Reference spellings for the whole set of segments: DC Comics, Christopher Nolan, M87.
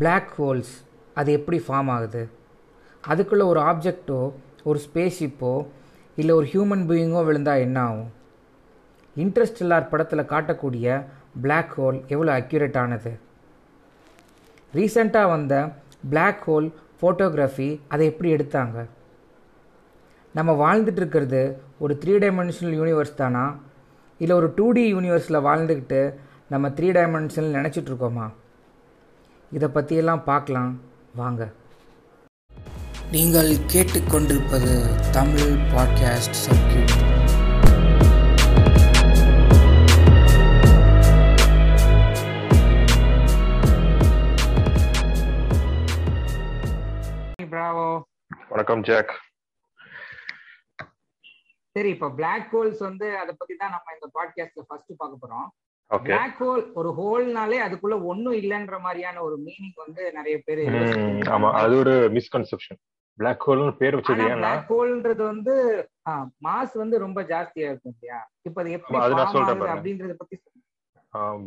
Black holes அது எப்படி form ஆகுது? அதுக்குள்ளே ஒரு ஆப்ஜெக்டோ ஒரு ஸ்பேஸ்ஷிப்போ இல்லை ஒரு ஹியூமன் பீயிங்கோ விழுந்தால் என்ன ஆகும்? இன்டர்ஸ்டெல்லார் படத்தில் காட்டக்கூடிய பிளாக் ஹோல் எவ்வளோ அக்யூரேட் ஆனது? ரீசெண்டாக வந்த பிளாக் ஹோல் ஃபோட்டோகிராஃபி அதை எப்படி எடுத்தாங்க? நம்ம வாழ்ந்துட்டுருக்கிறது ஒரு 3D யூனிவர்ஸ் தானா, இல்லை ஒரு 2D யூனிவர்ஸில் வாழ்ந்துக்கிட்டு நம்ம 3D நினச்சிட்ருக்கோமா? இதை பற்றியெல்லாம் பார்க்கலாம் வாங்க. நீங்கள் கேட்டுக்கொண்டிருப்பது தமிழ் பாட்காஸ்ட் சர்க்கியூட். வணக்கம் ஜாக். சரி, இப்போ பிளாக் ஹோல்ஸ் வந்து அதை பத்தி தான் நம்ம இந்த பாட்காஸ்ட்ல ஃபர்ஸ்ட் பார்க்க போறோம். பிளாக் ஹோல் ஒரு ஹோல்னாலே அதுக்குள்ள ஒண்ணும் இல்லைன்ற மாதிரியான ஒரு மீனிங் வந்து நிறைய பேர், ஆமா அது ஒரு மிஸ்கன்செப்ஷன். பிளாக் ஹோல்னு பேர் வச்சது ஏன்னா பிளாக் ஹோல்ன்றது வந்து மாஸ் வந்து ரொம்ப ஜாஸ்தியா இருக்கும் இல்லையா? இப்போ அது எப்படி அப்படிங்கறத பத்தி சொல்லுங்க.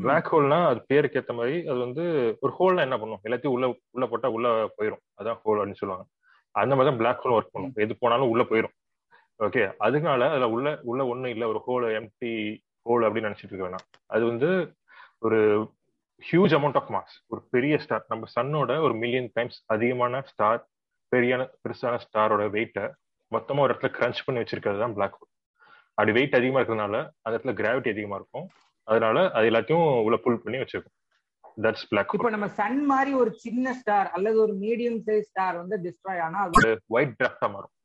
பிளாக் ஹோல்னா அது பேருக்கு ஏத்த மாதிரி அது வந்து ஒரு ஹோல்னா என்ன பண்ணும், எல்லாத்தையும் உள்ள போட்டா உள்ள போயிடும், அதான் ஹோல் அப்படின்னு சொல்லுவாங்க. அந்த மாதிரி தான் பிளாக் ஹோல் ஒர்க் பண்ணும், எது போனாலும் உள்ள போயிடும். ஓகே, அதனால அதுல உள்ள ஒன்றும் இல்லை, ஒரு ஹோல் எம்டி ஹோல் அப்படின்னு நினைச்சிட்டு இருக்க வேணாம். அது வந்து ஒரு ஹியூஜ் அமௌண்ட் ஆஃப் மாஸ், ஒரு பெரிய ஸ்டார், நம்ம சன்னோட ஒரு மில்லியன் டைம்ஸ் அதிகமான ஸ்டார், பெருசான ஸ்டாரோட வெயிட்டை மொத்தமா ஒரு இடத்துல கிரன்ச் பண்ணி வச்சிருக்கிறது தான் பிளாக் ஹோல். அப்படி வெயிட் அதிகமா இருக்கிறதுனால அந்த இடத்துல கிராவிட்டி அதிகமா இருக்கும், அதனால அது எல்லாத்தையும் உள்ள புல் பண்ணி வச்சிருக்கும். That's black hole. இப்போ நம்ம சன் மாதிரி ஒரு சின்ன ஸ்டார் அல்லது ஒரு மீடியம் சைஸ் ஸ்டார் வந்து டிஸ்ட்ராய் ஆனா அது ஒயிட் ட்வார்ஃபா மாறும்.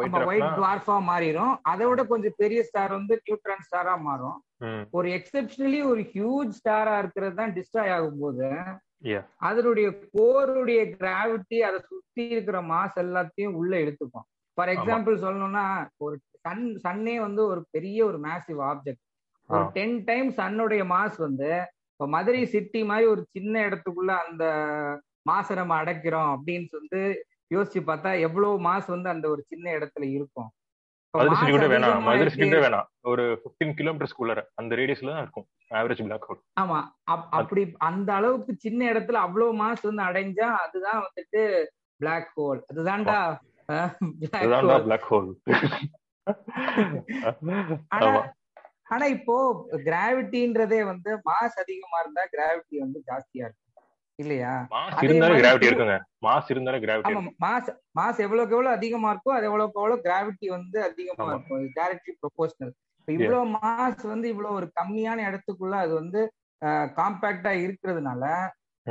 ஒயிட் ட்வார்ஃபா மாறிடும். அதோட கொஞ்சம் பெரிய ஸ்டார் வந்து நியூட்ரான் ஸ்டாரா மாறும். ஒரு எக்ஸெப்ஷனலி ஒரு ஹியூஜ் ஸ்டாரா இருக்கிறது தான் டிஸ்ட்ராய் ஆகும் போது அதனுடைய கோருடைய கிராவிட்டி அதை சுத்தி இருக்கிற மாஸ் எல்லாத்தையும் உள்ள எடுத்துக்கும். ஃபார் எக்ஸாம்பிள் சொல்லணும்னா ஒரு சன்னே வந்து ஒரு பெரிய ஒரு மேசிவ் ஆப்ஜெக்ட், ஒரு 10 times சன்னுடைய மாஸ் வந்து இப்ப மதுரை சிட்டி மாதிரி ஒரு சின்ன இடத்துக்குள்ள அந்த மாசை நம்ம அடைக்கிறோம் அப்படின்னு வந்து யோசிச்சு பார்த்தா எவ்வளவு மாஸ் வந்து அந்த ஒரு சின்ன இடத்துல இருக்கும். ஒரு 15 கிலோமீட்டர்ஸ்க்குள்ள அந்த ரேடியஸ்ல தான் இருக்கும் ஆவரேஜ் பிளாக் ஹோல். ஆமா, அப்படி அந்த அளவுக்கு சின்ன இடத்துல அவ்வளவு மாஸ் வந்து அடைஞ்சா அதுதான் வந்துட்டு பிளாக் ஹோல். அதுதான்டா பிளாக் ஹோல். ஆனா இப்போ கிராவிட்டின்றதே வந்து மாஸ் அதிகமா இருந்தா கிராவிட்டி வந்து ஜாஸ்தியா இருக்கும் இல்லையா? மாஸ் எவ்வளவுக்கு எவ்வளவு அதிகமா இருக்கோ அது எவ்வளவுக்கு எவ்வளவு கிராவிட்டி வந்து அதிகமா இருக்கும். Directly proportional. இவ்வளவு மாஸ் வந்து இவ்வளவு ஒரு கம்மியான இடத்துக்குள்ள அது வந்து காம்பாக்டா இருக்கிறதுனால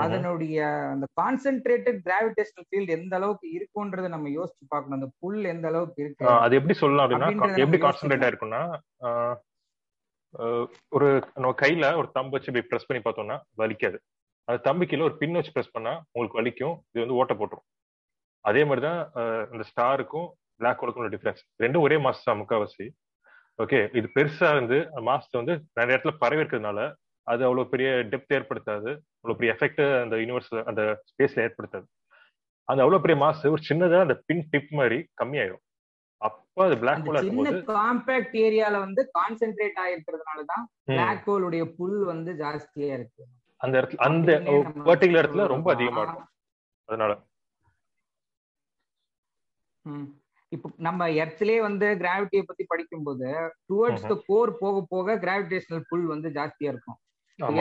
அதனுடைய அந்த கான்சென்ட்ரேட்டட் கிராவிடேஷனல் ஃபீல்ட் எந்த அளவுக்கு இருக்கும்ன்றத நம்ம யோசிச்சு பார்க்கணும். அந்த புல் எந்த அளவுக்கு இருக்கு அது எப்படி சொல்லலாம் அப்படின்னா, எப்படி கான்சென்ட்ரேட்டா இருக்குன்னா, ஒரு நம்ம கையில ஒரு தம்பு வச்சு பிரஸ் பண்ணி பார்த்தோம்னா வலிக்காது, அது தம்பிக்கையில ஒரு பின் வச்சு ப்ரெஸ் பண்ணா உங்களுக்கு வலிக்கும், இது வந்து ஓட்ட போட்டுரும். அதே மாதிரிதான் இந்த ஸ்டாருக்கும் பிளாக் ஹோலுக்கும் உள்ள டிஃபரன்ஸ். ரெண்டும் ஒரே மாஸ் தான் முக்காவாசி. ஓகே, இது பெருசா இருந்து மாசத்தை வந்து நிறைய இடத்துல பரவி இருக்கிறதுனால அது அவ்வளவு பெரிய டெப்த் ஏற்படுத்தாது, அவ்வளவு பெரிய எஃபெக்ட் அந்த யூனிவர்ஸ்ல அந்த ஸ்பேஸ்ல ஏற்படுத்தாது. அந்த அவ்வளவு பெரிய மாசு ஒரு சின்னதா அந்த பின் டிப் மாதிரி கம்மியாயிடும். அப்போ அது பிளாக் ஹோல் சின்ன காம்பாக்ட் ஏரியால வந்து கான்சென்ட்ரேட் ஆகிருக்கிறதுனாலதான் பிளாக் ஹோலுடைய புல் வந்து ஜாஸ்தியா இருக்கு அந்த இடத்துல, அந்த பர்டிகுலர் இடத்துல ரொம்ப அதிகமா இருக்கும். அதனால இப்போ நம்ம எர்த்லயே வந்து கிராவிட்டியை பத்தி படிக்கும்போது டுவர்ட்ஸ் தி கோர் போக போக கிராவிடேஷனல் புல் வந்து ஜாஸ்தியா இருக்கும்.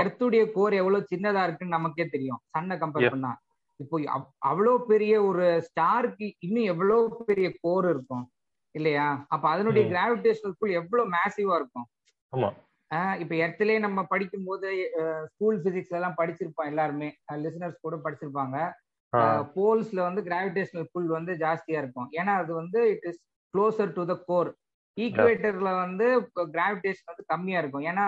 எர்த்துடைய கோர் எவ்வளவு சின்னதா இருக்குன்னு நமக்கே தெரியும் சன்னை கம்பேர் பண்ணா. இப்போ அவ்வளோ பெரிய ஒரு ஸ்டாருக்கு இன்னும் எவ்வளோ பெரிய கோர் இருக்கும் இல்லையா? அப்ப அதனுடைய கிராவிடேஷனல் புல் எவ்வளவு மேசிவா இருக்கும். ஆமா, இப்ப எர்த்லயே நம்ம படிக்கும் போது ஸ்கூல் பிசிக்ஸ் எல்லாம் படிச்சிருப்போம், எல்லாருமே லிசனர்ஸ் கூட படிச்சிருப்பாங்க. போல்ஸ்ல வந்து கிராவிடேஷனல் புல் வந்து ஜாஸ்தியா இருக்கும், ஏன்னா அது வந்து it is closer to the core. ஈக்குவேட்டர்ல வந்து கிராவிடேஷன் வந்து கம்மியா இருக்கும், ஏன்னா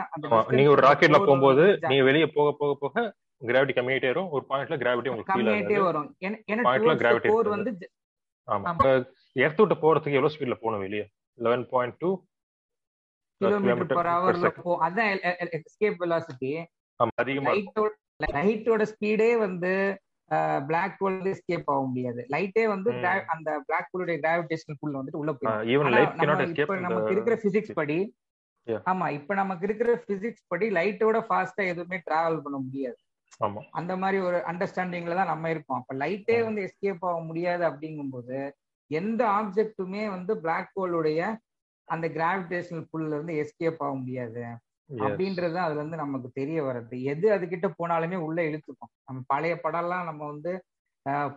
நீங்க ஒரு ராக்கெட்ல போகும்போது நீங்க வெளியே போக போக போக கிராவிட்டி கம்மியாயிட்டே வரும், ஒரு பாயிண்ட்ல கிராவிட்டி உங்களுக்கு கம்மியாயிட்டே வரும். ஏன்னா கோர் வந்து எர்த் விட்டு போறதுக்கு எவ்வளவு ஸ்பீட்ல போகணும் வெளியே, 11.2 லைட்டோட ஃபாஸ்டா எதுவுமே டிராவல் பண்ண முடியாது. அந்த மாதிரி ஒரு அண்டர்ஸ்டாண்டிங்ல தான் நம்ம இருக்கோம். அப்ப லைட்டே வந்து எஸ்கேப் ஆக முடியாது. அப்படிங்கும்போது எந்த ஆப்ஜெக்ட்டுமே வந்து பிளாக் ஹோலுடைய அந்த கிராவிடேஷனல் புல்ல இருந்து எஸ்கேப் ஆக முடியாது அப்படின்றது அதுல இருந்து நமக்கு தெரிய வர்றது. எது அதுகிட்ட போனாலுமே உள்ள இழுத்துக்கும். நம்ம பழைய படம்லாம் நம்ம வந்து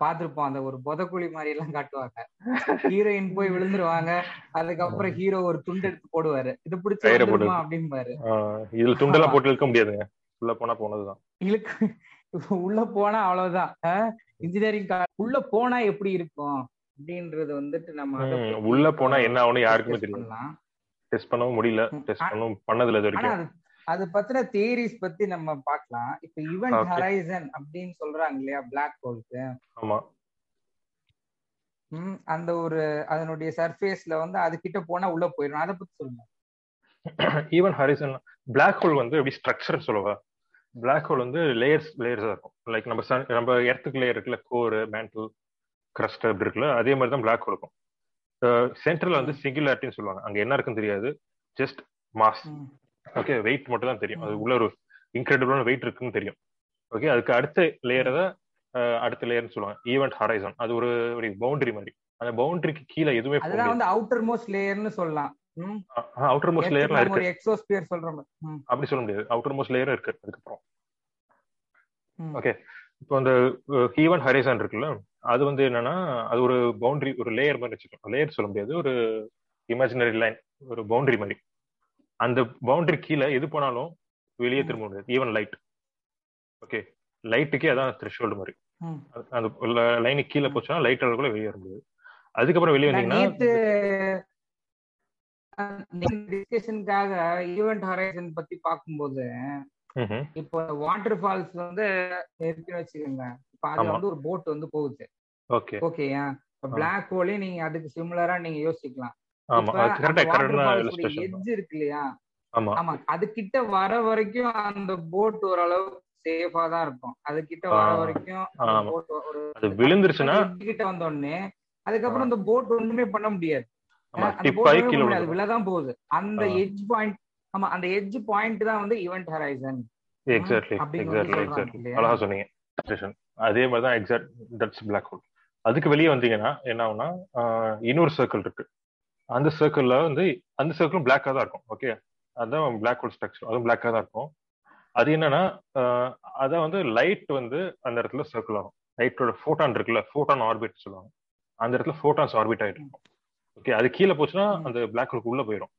பாத்திருப்போம், அந்த ஒரு பொதக்குழி மாதிரி எல்லாம் காட்டுவாங்க, ஹீரோயின் போய் விழுந்துருவாங்க, அதுக்கப்புறம் ஹீரோ ஒரு துண்டு எடுத்து போடுவாரு, இது பிடிச்ச அப்படின்னு பாரு, இதுல துண்டெல்லாம் போட்டு இழுக்க முடியாதுங்க, உள்ள போனா போனதுதான் இழுக்கு, உள்ள போனா அவ்வளவுதான். இன்ஜினியரிங் உள்ள போனா எப்படி இருக்கும் அப்படின்றது வந்துட்டு நம்ம உள்ள போனா என்ன ஆகணும் யாருக்குமே தெரியலாம், டெஸ்ட் பண்ணவும் முடியல, டெஸ்ட் பண்ணவும் பண்ணதுல இது வரைக்கும். அது பத்தின தியரிஸ் பத்தி நம்ம பார்க்கலாம். இப்ப ஈவென்ட் ஹொரைசன் அப்படின்னு சொல்றாங்க இல்லையா பிளாக் ஹோலுக்கு, அந்த ஒரு அதனுடைய சர்ஃபேஸ்ல வந்து அது கிட்ட போனா உள்ள போயிடும். அதை பத்தி சொல்லுங்க. ஈவென்ட் ஹொரைசன் பிளாக் ஹோல் வந்து எப்படி ஸ்ட்ரக்சர் சொல்லுவா, பிளாக் ஹோல் வந்து லேயர்ஸ் லேயர்ஸா இருக்கும். லைக் நம்ம எர்த்துக்கு லேயர் இருக்குல்ல, கோர் மேண்டல் கிரஸ்ட் அப்படி இருக்குல்ல, அதே மாதிரி தான் பிளாக் ஹோல் இருக்கும். சென்டர்ல வந்து சிங்குலாரிட்டின்னு சொல்லுவாங்க, அங்க என்ன இருக்குன்னு தெரியாது, ஜஸ்ட் மாஸ், ஓகே, வெயிட் மட்டும் தான் தெரியும், அது உள்ள ஒரு இன்க்ரெடிபிளான வெயிட் இருக்குன்னு தெரியும். ஓகே, அதுக்கு அடுத்த லேயரை தான் அடுத்த லேயர்னு சொல்லுவாங்க ஈவென்ட் ஹொரைசன். அது ஒரு பவுண்டரி மாதிரி, அந்த பவுண்டரிக்கு கீழே எதுவுமே அதான் வந்து அவுட்டர் மோஸ்ட் லேயர்னு சொல்லலாம். அவுட்டர் மோஸ்ட் லேயர்ல இருக்கு, எக்ஸோஸ்பியர் சொல்றோம், அப்படி சொல்ல முடியாது, அவுட்டர் மோஸ்ட் லேயர் இருக்கு. அதுக்கப்புறம் ஓகே, இப்போ அந்த ஈவென்ட் ஹொரைசன் இருக்குல்ல, அது வந்து என்னன்னா அது ஒரு பவுண்டரி, ஒரு லேயர் மாதிரி வச்சுக்கணும், லேயர் சொல்ல முடியாது, ஒரு இமேஜினரி லைன், ஒரு பவுண்டரி மாதிரி. அந்த பவுண்டரி கீழே எது போனாலும் வெளியே திரும்ப முடியாது, ஈவன் லைட். ஓகே, லைட்டுக்கே அதான் த்ரெஷ்ஹோல்டு மாதிரி, அந்த லைனுக்கு கீழே போச்சுன்னா லைட் அளவுக்குள்ள வெளியே வர முடியாது. அதுக்கப்புறம் வெளியே வந்தீங்கன்னா ஈவென்ட் ஹொரைசன் பத்தி பார்க்கும்போது, இப்போ வாட்டர் ஃபால்ஸ் வந்து இருக்குன்னு வச்சுக்கோங்க, இப்ப அது வந்து ஒரு போட் வந்து போகுது. ஓகேயா, பிளாக் ஹோலே நீங்க அதுக்கு சிமிலரா நீங்க யோசிக்கலாம். எட்ஜ் இருக்கு இல்லையா, ஆமா, அது கிட்ட வர வரைக்கும் அந்த போட் ஓரளவு சேஃபா தான் இருக்கும். அது கிட்ட வர வரைக்கும் விழுந்துருச்சுன்னா கிட்ட வந்தோடனே அதுக்கப்புறம் அந்த போட் ஒண்ணுமே பண்ண முடியாது, விழதான் போகுது. அந்த எட்ஜ் பாயிண்ட், ஆமா, அந்த எட்ஜ் பாயிண்ட் தான் வந்து ஈவென்ட் ஹொரைசன். அழகா சொன்னீங்க. அதே மாதிரிதான் எக்ஸாக்ட், தட்ஸ் பிளாக் ஹோல். அதுக்கு வெளியே வந்தீங்கன்னா என்ன ஆகும்னா, இன்னொரு சர்க்கிள் இருக்கு, அந்த சர்க்கிள்ல வந்து அந்த சர்க்கிளும் பிளாக்காக தான் இருக்கும். ஓகே, அதுதான் பிளாக் ஹோல் ஸ்ட்ரக்சர், அதுவும் பிளாக்காக தான் இருக்கும். அது என்னன்னா, அதான் வந்து லைட் வந்து அந்த இடத்துல சர்க்கிள் ஆகும், லைட்டோட ஃபோட்டான் இருக்குல்ல, ஃபோட்டான் ஆர்பிட் சொல்லுவாங்க, அந்த இடத்துல ஃபோட்டான்ஸ் ஆர்பிட் ஆகிட்டு இருக்கும். ஓகே, அது கீழே போச்சுன்னா அந்த பிளாக் ஹோலுக்கு உள்ள போயிடும்.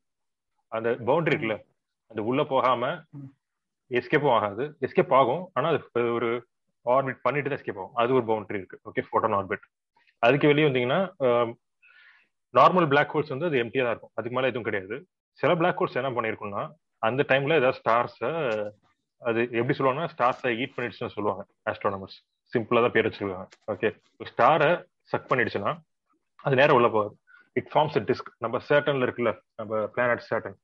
அந்த பவுண்டரி இருக்குல்ல, அந்த உள்ள போகாம எஸ்கேப்பும் ஆகாது, எஸ்கேப் ஆகும், ஆனால் அது ஒரு ஆர்பிட் பண்ணிட்டு தான் எஸ்கேப் ஆகும். அது ஒரு பவுண்டரி இருக்கு, ஓகே, ஃபோட்டான் ஆர்பிட். அதுக்கு வெளியே வந்தீங்கன்னா நார்மல் பிளாக் ஹோல்ஸ் வந்து அது எம்டியா தான் இருக்கும், அதுக்கு மேலே எதுவும் கிடையாது. சில பிளாக் ஹோல்ஸ் என்ன பண்ணியிருக்குன்னா, அந்த டைம்ல ஏதாவது ஸ்டார்ஸை, அது எப்படி சொல்லுவாங்கன்னா, ஸ்டார்ஸை ஈட் பண்ணிடுச்சுன்னு சொல்லுவாங்க ஆஸ்ட்ரானமர்ஸ், சிம்பிளா தான் பேர் வச்சிருக்காங்க. ஓகே, ஸ்டாரை சக் பண்ணிடுச்சுன்னா அது நேரம் உள்ள போகாது, இட் ஃபார்ம்ஸ் அ டிஸ்க். நம்ம சேட்டன்ல இருக்குல்ல, நம்ம பிளானட் சேட்டன்,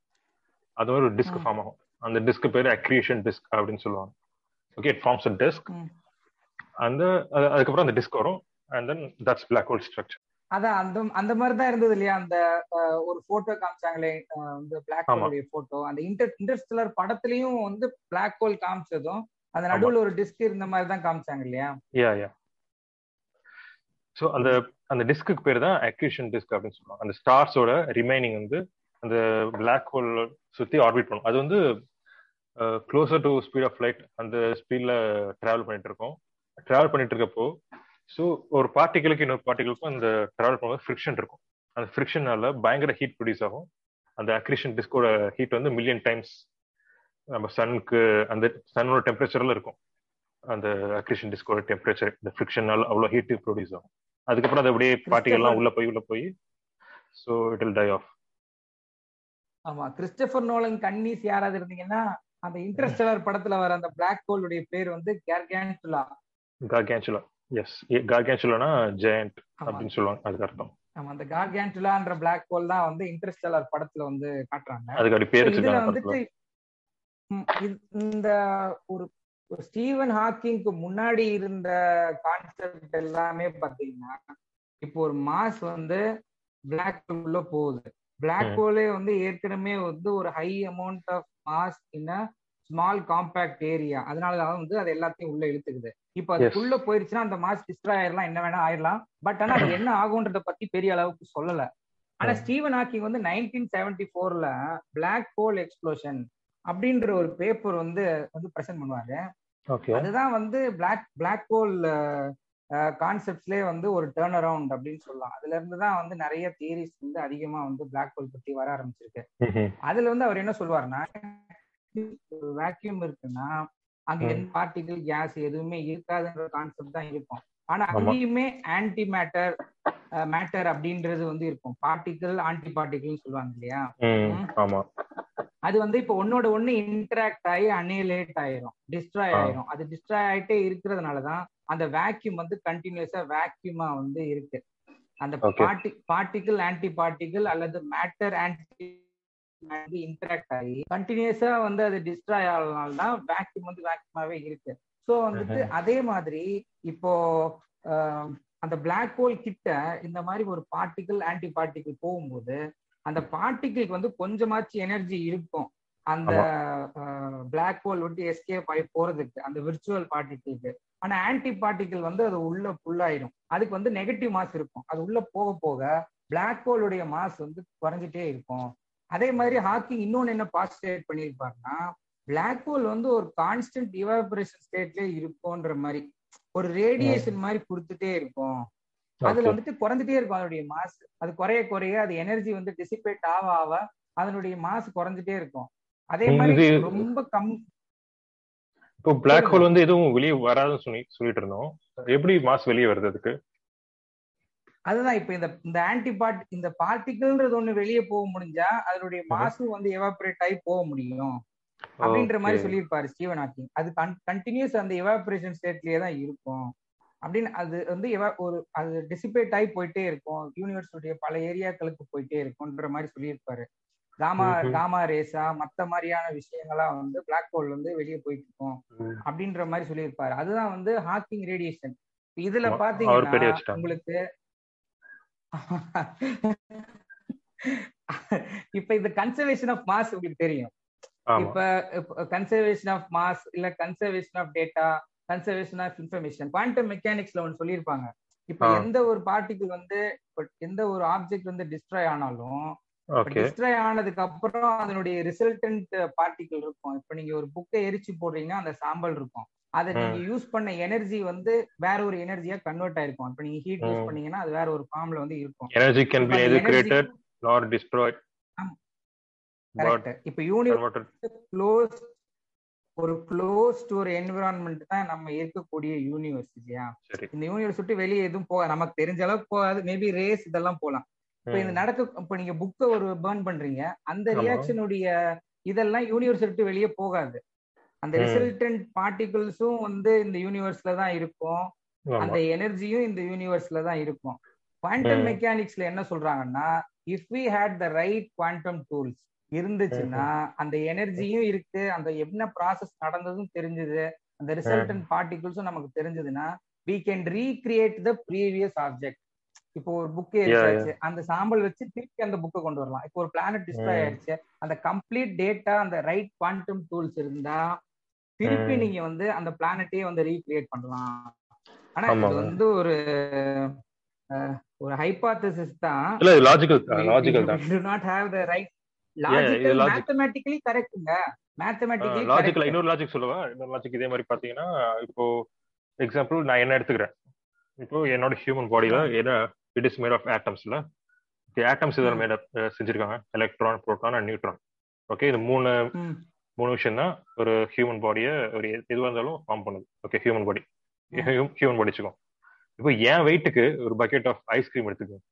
அது மாதிரி ஒரு டிஸ்க் ஃபார்ம் ஆகும், அந்த டிஸ்க் பேர் அக்ரீஷன் டிஸ்க் அப்படின்னு சொல்லுவாங்க. Okay, it forms a disc, அந்த அதுக்கப்புறம் அந்த டிஸ்க் வரும், and then that's black hole structure. அதான் அந்த மாதிரி தான் இருந்தது இல்லையா, அந்த ஒரு போட்டோ காமிச்சாங்களே வந்து பிளாக் ஹோல் போட்டோ, அந்த இன்டர்ஸ்டெல்லர் படத்துலயும் வந்து பிளாக் ஹோல் காமிச்சதும் அந்த நடுவுல ஒரு டிஸ்க் இருந்த மாதிரி தான் காமிச்சாங்க இல்லையா. யா, சோ அந்த டிஸ்க்கு பேர் தான் அக்ரீஷன் டிஸ்க் அப்படின்னு சொல்லுவாங்க. அந்த ஸ்டார்ஸோட ரிமைனிங் வந்து அந்த பிளாக் ஹோல் சுத்தி ஆர்பிட் பண்ணும். அது வந்து closer to speed of light அந்த ஸ்பீட்ல டிராவல் பண்ணிட்டு இருக்கப்போ ஸோ ஒரு பார்ட்டிகளுக்கு இன்னொரு பார்ட்டிகளுக்கும் அந்த ட்ராவல் பண்ணும்போது ஃப்ரிக்ஷன் இருக்கும். அந்த ஃப்ரிக்ஷனால பயங்கர ஹீட் ப்ரொடியூஸ் ஆகும். அந்த அக்ரீஷன் டிஸ்கோட ஹீட் வந்து மில்லியன் டைம்ஸ் நம்ம சனுக்கு, அந்த சன்னோட டெம்பரேச்சர்ல இருக்கும் அந்த அக்ரீஷன் டிஸ்கோட டெம்பரேச்சர். இந்த ஃப்ரிக்ஷனால அவ்வளோ ஹீட் ப்ரொடியூஸ் ஆகும். அதுக்கப்புறம் அது அப்படியே பார்ட்டிகள்லாம் உள்ள போய் so it will die off. ஆமா, கிறிஸ்டோபர் நோலன் கன்னிஸ் யாராவது இருந்தீங்கன்னா, அந்த இன்டர்ஸ்டெல்லர் படத்துல வர அந்த பிளாக் ஹோலுடைய பேர் வந்து கார்கான்டுலா. எஸ், கார்கான்டுலானா ஜெயண்ட் அப்படின்னு சொல்லுவாங்க, அதுக்கு அர்த்தம். ஆமா, அந்த கார்கான்டுலான்ற பிளாக் ஹோல் தான் வந்து இன்டர்ஸ்டெல்லர் படத்துல வந்து காட்டுறாங்க, அதுக்கு அப்படி பேர் வச்சிருக்காங்க. இந்த ஒரு ஸ்டீவன் ஹாக்கிங்க்கு முன்னாடி இருந்த கான்செப்ட் எல்லாமே பாத்தீங்கன்னா, இப்போ ஒரு மாஸ் வந்து பிளாக் ஹோல்ல போகுது, பிளாக் ஹோலே வந்து ஏற்கனவே வந்து ஒரு high amount of mass in small compact area, அதனாலதான் வந்து அது எல்லாத்தையும் உள்ள இழுத்துக்குது. இப்ப அதுக்குள்ள போயிருச்சுன்னா அந்த மாஸ் டிஸ்ட்ராய் ஆயிரலாம், என்ன வேணா ஆயிரலாம். பட் ஆனா அது என்ன ஆகும்ன்றத பத்தி பெரிய அளவுக்கு சொல்லல. ஆனா ஸ்டீவன் ஹாக்கிங் வந்து 1974 பிளாக் ஹோல் எக்ஸ்ப்ளோஷன் அப்படின்ற ஒரு பேப்பர் வந்து வந்து பிரசன்ட் பண்ணுவாரு. அதுதான் வந்து பிளாக் ஹோல் கான்செப்ட்ஸ்லயே வந்து ஒரு டர்ன் அரவுண்ட் அப்படின்னு சொல்லலாம். அதுல இருந்துதான் வந்து நிறைய தியரிஸ் வந்து அதிகமா வந்து பிளாக் ஹோல் பத்தி வர ஆரம்பிச்சிருக்கு. அதுல வந்து அவர் என்ன சொல்லுவாருன்னா, வேக்யூம் இருக்குன்னா அங்க எந்த பார்ட்டிகல் கேஸ் எதுவுமே இருக்காதுன்ற கான்செப்ட் தான் இருக்கும். ஆனா அங்கேயுமே ஆன்டி மேட்டர் மேட்டர் அப்படின்றது வந்து இருக்கும். பார்ட்டிகல் ஆன்டி பார்ட்டிகல் சொல்லுவாங்க இல்லையா, அது வந்து இப்ப ஒன்னோட ஒண்ணு இன்டராக்ட் ஆகி அனிலேட் ஆயிரும், டிஸ்ட்ராய் ஆயிரும். அது டிஸ்ட்ராய் ஆயிட்டே இருக்கிறதுனாலதான் அந்த வேக்யூம் வந்து கண்டினியூஸா வேக்யூமா வந்து இருக்கு. அந்த பார்ட்டிகல் ஆன்டி பார்ட்டிகல் அல்லது மேட்டர் ஆன்டி இன்டராக்ட் ஆகி கண்டினியூஸா வந்து அது டிஸ்ட்ராய் ஆகிறதுனாலதான் வேக்யூம் வந்து வேக்யூமாவே இருக்கு. ஸோ வந்துட்டு அதே மாதிரி இப்போ அந்த பிளாக் ஹோல் கிட்ட இந்த மாதிரி ஒரு பார்ட்டிகல் ஆன்டி பார்ட்டிகல் போகும்போது அந்த பார்ட்டிகிளுக்கு வந்து கொஞ்சமாச்சு எனர்ஜி இருக்கும் அந்த பிளாக் ஹோல் விட்டு எஸ்கேப் ஆகி போறதுக்கு, அந்த விர்ச்சுவல் பார்ட்டிகிளுக்கு. ஆனா ஆன்டி பார்ட்டிகிள் வந்து அது உள்ள புல்லாயிரும், அதுக்கு வந்து நெகட்டிவ் மாஸ் இருக்கும். அது உள்ள போக போக பிளாக் ஹோலுடைய மாஸ் வந்து குறைஞ்சிட்டே இருக்கும். அதே மாதிரி ஹாக்கிங் இன்னொன்னு என்ன பாசிட்டேட் பண்ணியிருப்பாருன்னா, பிளாக் ஹோல் வந்து ஒரு கான்ஸ்டன்ட் இவாபரேஷன் ஸ்டேட்லயே இருக்கும்ன்ற மாதிரி ஒரு ரேடியேஷன் மாதிரி கொடுத்துட்டே இருக்கும். அதுல வந்துட்டு குறைஞ்சிட்டே இருக்கும் அதனுடைய மாஸ். அது குறைய குறைய அது எனர்ஜி வந்து டிசிபேட் ஆக ஆக அதனுடைய மாஸ் குறைஞ்சிட்டே இருக்கும். அதே மாதிரி ரொம்ப கம்மி. இப்போ பிளாக் ஹோல் வந்து எதுவும் வெளியே வராதுன்னு சொல்லிட்டு இருந்தோம், எப்படி மாஸ் வெளியே வருது அதுக்கு? அதுதான் இப்ப இந்த இந்த பார்ட்டிகல்ன்றது ஒண்ணு வெளியே போக முடிஞ்சா அதனுடைய மாசும் வந்து எவாபரேட் ஆகி போக முடியும் அப்படின்ற மாதிரி சொல்லியிருப்பாரு ஸ்டீவன் ஹாக்கிங். அது கண்டினியூஸ் அந்த எவாபரேஷன் ஸ்டேட்லயே தான் இருக்கும் அப்படின்னு. அது வந்து அது டிசிபேட் ஆகி போயிட்டே இருக்கும், யூனிவர்ஸுடைய பல ஏரியாக்களுக்கு போயிட்டே இருக்கும்ன்ற மாதிரி சொல்லியிருப்பாரு. காமா ரேஸா மத்த மாதிரியான விஷயங்களா வந்து பிளாக் ஹோல் வந்து வெளியே போயிட்டு இருக்கும் அப்படின்ற மாதிரி சொல்லியிருப்பாரு. அதுதான் வந்து ஹாக்கிங் ரேடியேஷன். இதுல பாத்தீங்கன்னா உங்களுக்கு இப்ப இந்த கன்சர்வேஷன் ஆஃப் மாஸ் உங்களுக்கு தெரியும். இப்ப கன்சர்வேஷன் ஆஃப் மாஸ் இல்ல conservation of data, conservation of information, quantum மெக்கானிக்ஸ்ல ஒன்று சொல்லியிருப்பாங்க. இப்ப எந்த ஒரு பார்ட்டிகிள் வந்து எந்த ஒரு ஆப்ஜெக்ட் வந்து டிஸ்ட்ராய் ஆனாலும் டிஸ்ட்ராய் ஆனதுக்கு அப்புறம் அதனுடைய ரிசல்டன்ட் பார்ட்டிகிள் இருக்கும். இப்ப நீங்க ஒரு புக்கை எரிச்சு போடுறீங்கன்னா அந்த சாம்பல் இருக்கும், அதை நீங்க யூஸ் பண்ண எனர்ஜி வந்து வேற ஒரு எனர்ஜியா கன்வெர்ட் ஆயிருக்கும். இப்ப நீங்க ஹீட் யூஸ் பண்ணீங்கன்னா அது வேற ஒரு ஃபார்ம்ல வந்து இருக்கும். Energy can be either created or destroyed. Correct. இப்ப யூனிவர்ஸ் க்ளோஸ் ஒரு க்ளோஸ்ட் ஒரு என்விரான்மெண்ட் தான் நம்ம இருக்கக்கூடிய யூனிவர்ஸ் இல்லையா. இந்த யூனிவர்ஸ் விட்டு வெளியே எதுவும் போக நமக்கு தெரிஞ்ச அளவுக்கு போகாது. மேபி ரேஸ் இதெல்லாம் போலாம். இப்ப இது இப்ப நீங்க புக்கை ஒரு பர்ன் பண்றீங்க, அந்த ரியாக்ஷனுடைய இதெல்லாம் யூனிவர்ஸ் விட்டு வெளியே போகாது. அந்த ரிசல்டன்ட் பார்ட்டிகிள்ஸும் வந்து இந்த யூனிவர்ஸ்ல தான் இருக்கும், அந்த எனர்ஜியும் இந்த யூனிவர்ஸ்ல தான் இருக்கும். குவாண்டம் மெக்கானிக்ஸ்ல என்ன சொல்றாங்கன்னா, if we had the right quantum tools இருந்துச்சுன்னா அந்த எனர்ஜியும் இருக்கு, அந்த என்ன ப்ராசஸ் நடந்ததும் தெரிஞ்சது, அந்த ரிசல்டன்ட் பார்ட்டிகிள்ஸும் நமக்கு தெரிஞ்சதுன்னா we can recreate the previous object. இப்போ ஒரு புக் எரிச்சாச்சு, அந்த சாம்பல் வச்சு திருப்பி அந்த புக்கை கொண்டு வரலாம். இப்போ ஒரு பிளானட் டிஸ்ட்ராய் ஆயிடுச்சு, அந்த கம்ப்ளீட் டேட்டா அந்த ரைட் குவாண்டம் டூல்ஸ் இருந்தா திருப்பி நீங்க வந்து அந்த பிளானட்டையே வந்து ரீக்ரியேட் பண்ணலாம். ஆனா இது வந்து ஒரு ஹைபோதசிஸ் தான். மேத்தமேட்டிக்கலி கரெக்டுங்க. மேத்தமேட்டிக்கலி லாஜிக்கலா இன்னொரு லாஜிக் சொல்லுவா. இன்னொரு லாஜிக் இதே மாதிரி பாத்தீங்கன்னா, இப்போ எக்ஸாம்பிள் நான் என்ன எடுத்துக்கிறேன், இப்போ என்னோட ஹியூமன் பாடியில இட் இஸ் மேட் ஆஃப் ஆட்டம்ஸ்ல ஆட்டம்ஸ் இதில் மேட் ஆஃப் செஞ்சிருக்காங்க, electron, proton and neutron. Okay, இந்த மூணு விஷயம் தான் ஒரு ஹியூமன் பாடியை ஒரு எதுவாக இருந்தாலும் ஃபார்ம் பண்ணுது. ஓகே, ஹியூமன் பாடி வச்சுக்கோம். இப்போ என் வெயிட்டுக்கு ஒரு பக்கெட் ஆஃப் ஐஸ்கிரீம் எடுத்துக்கோங்க,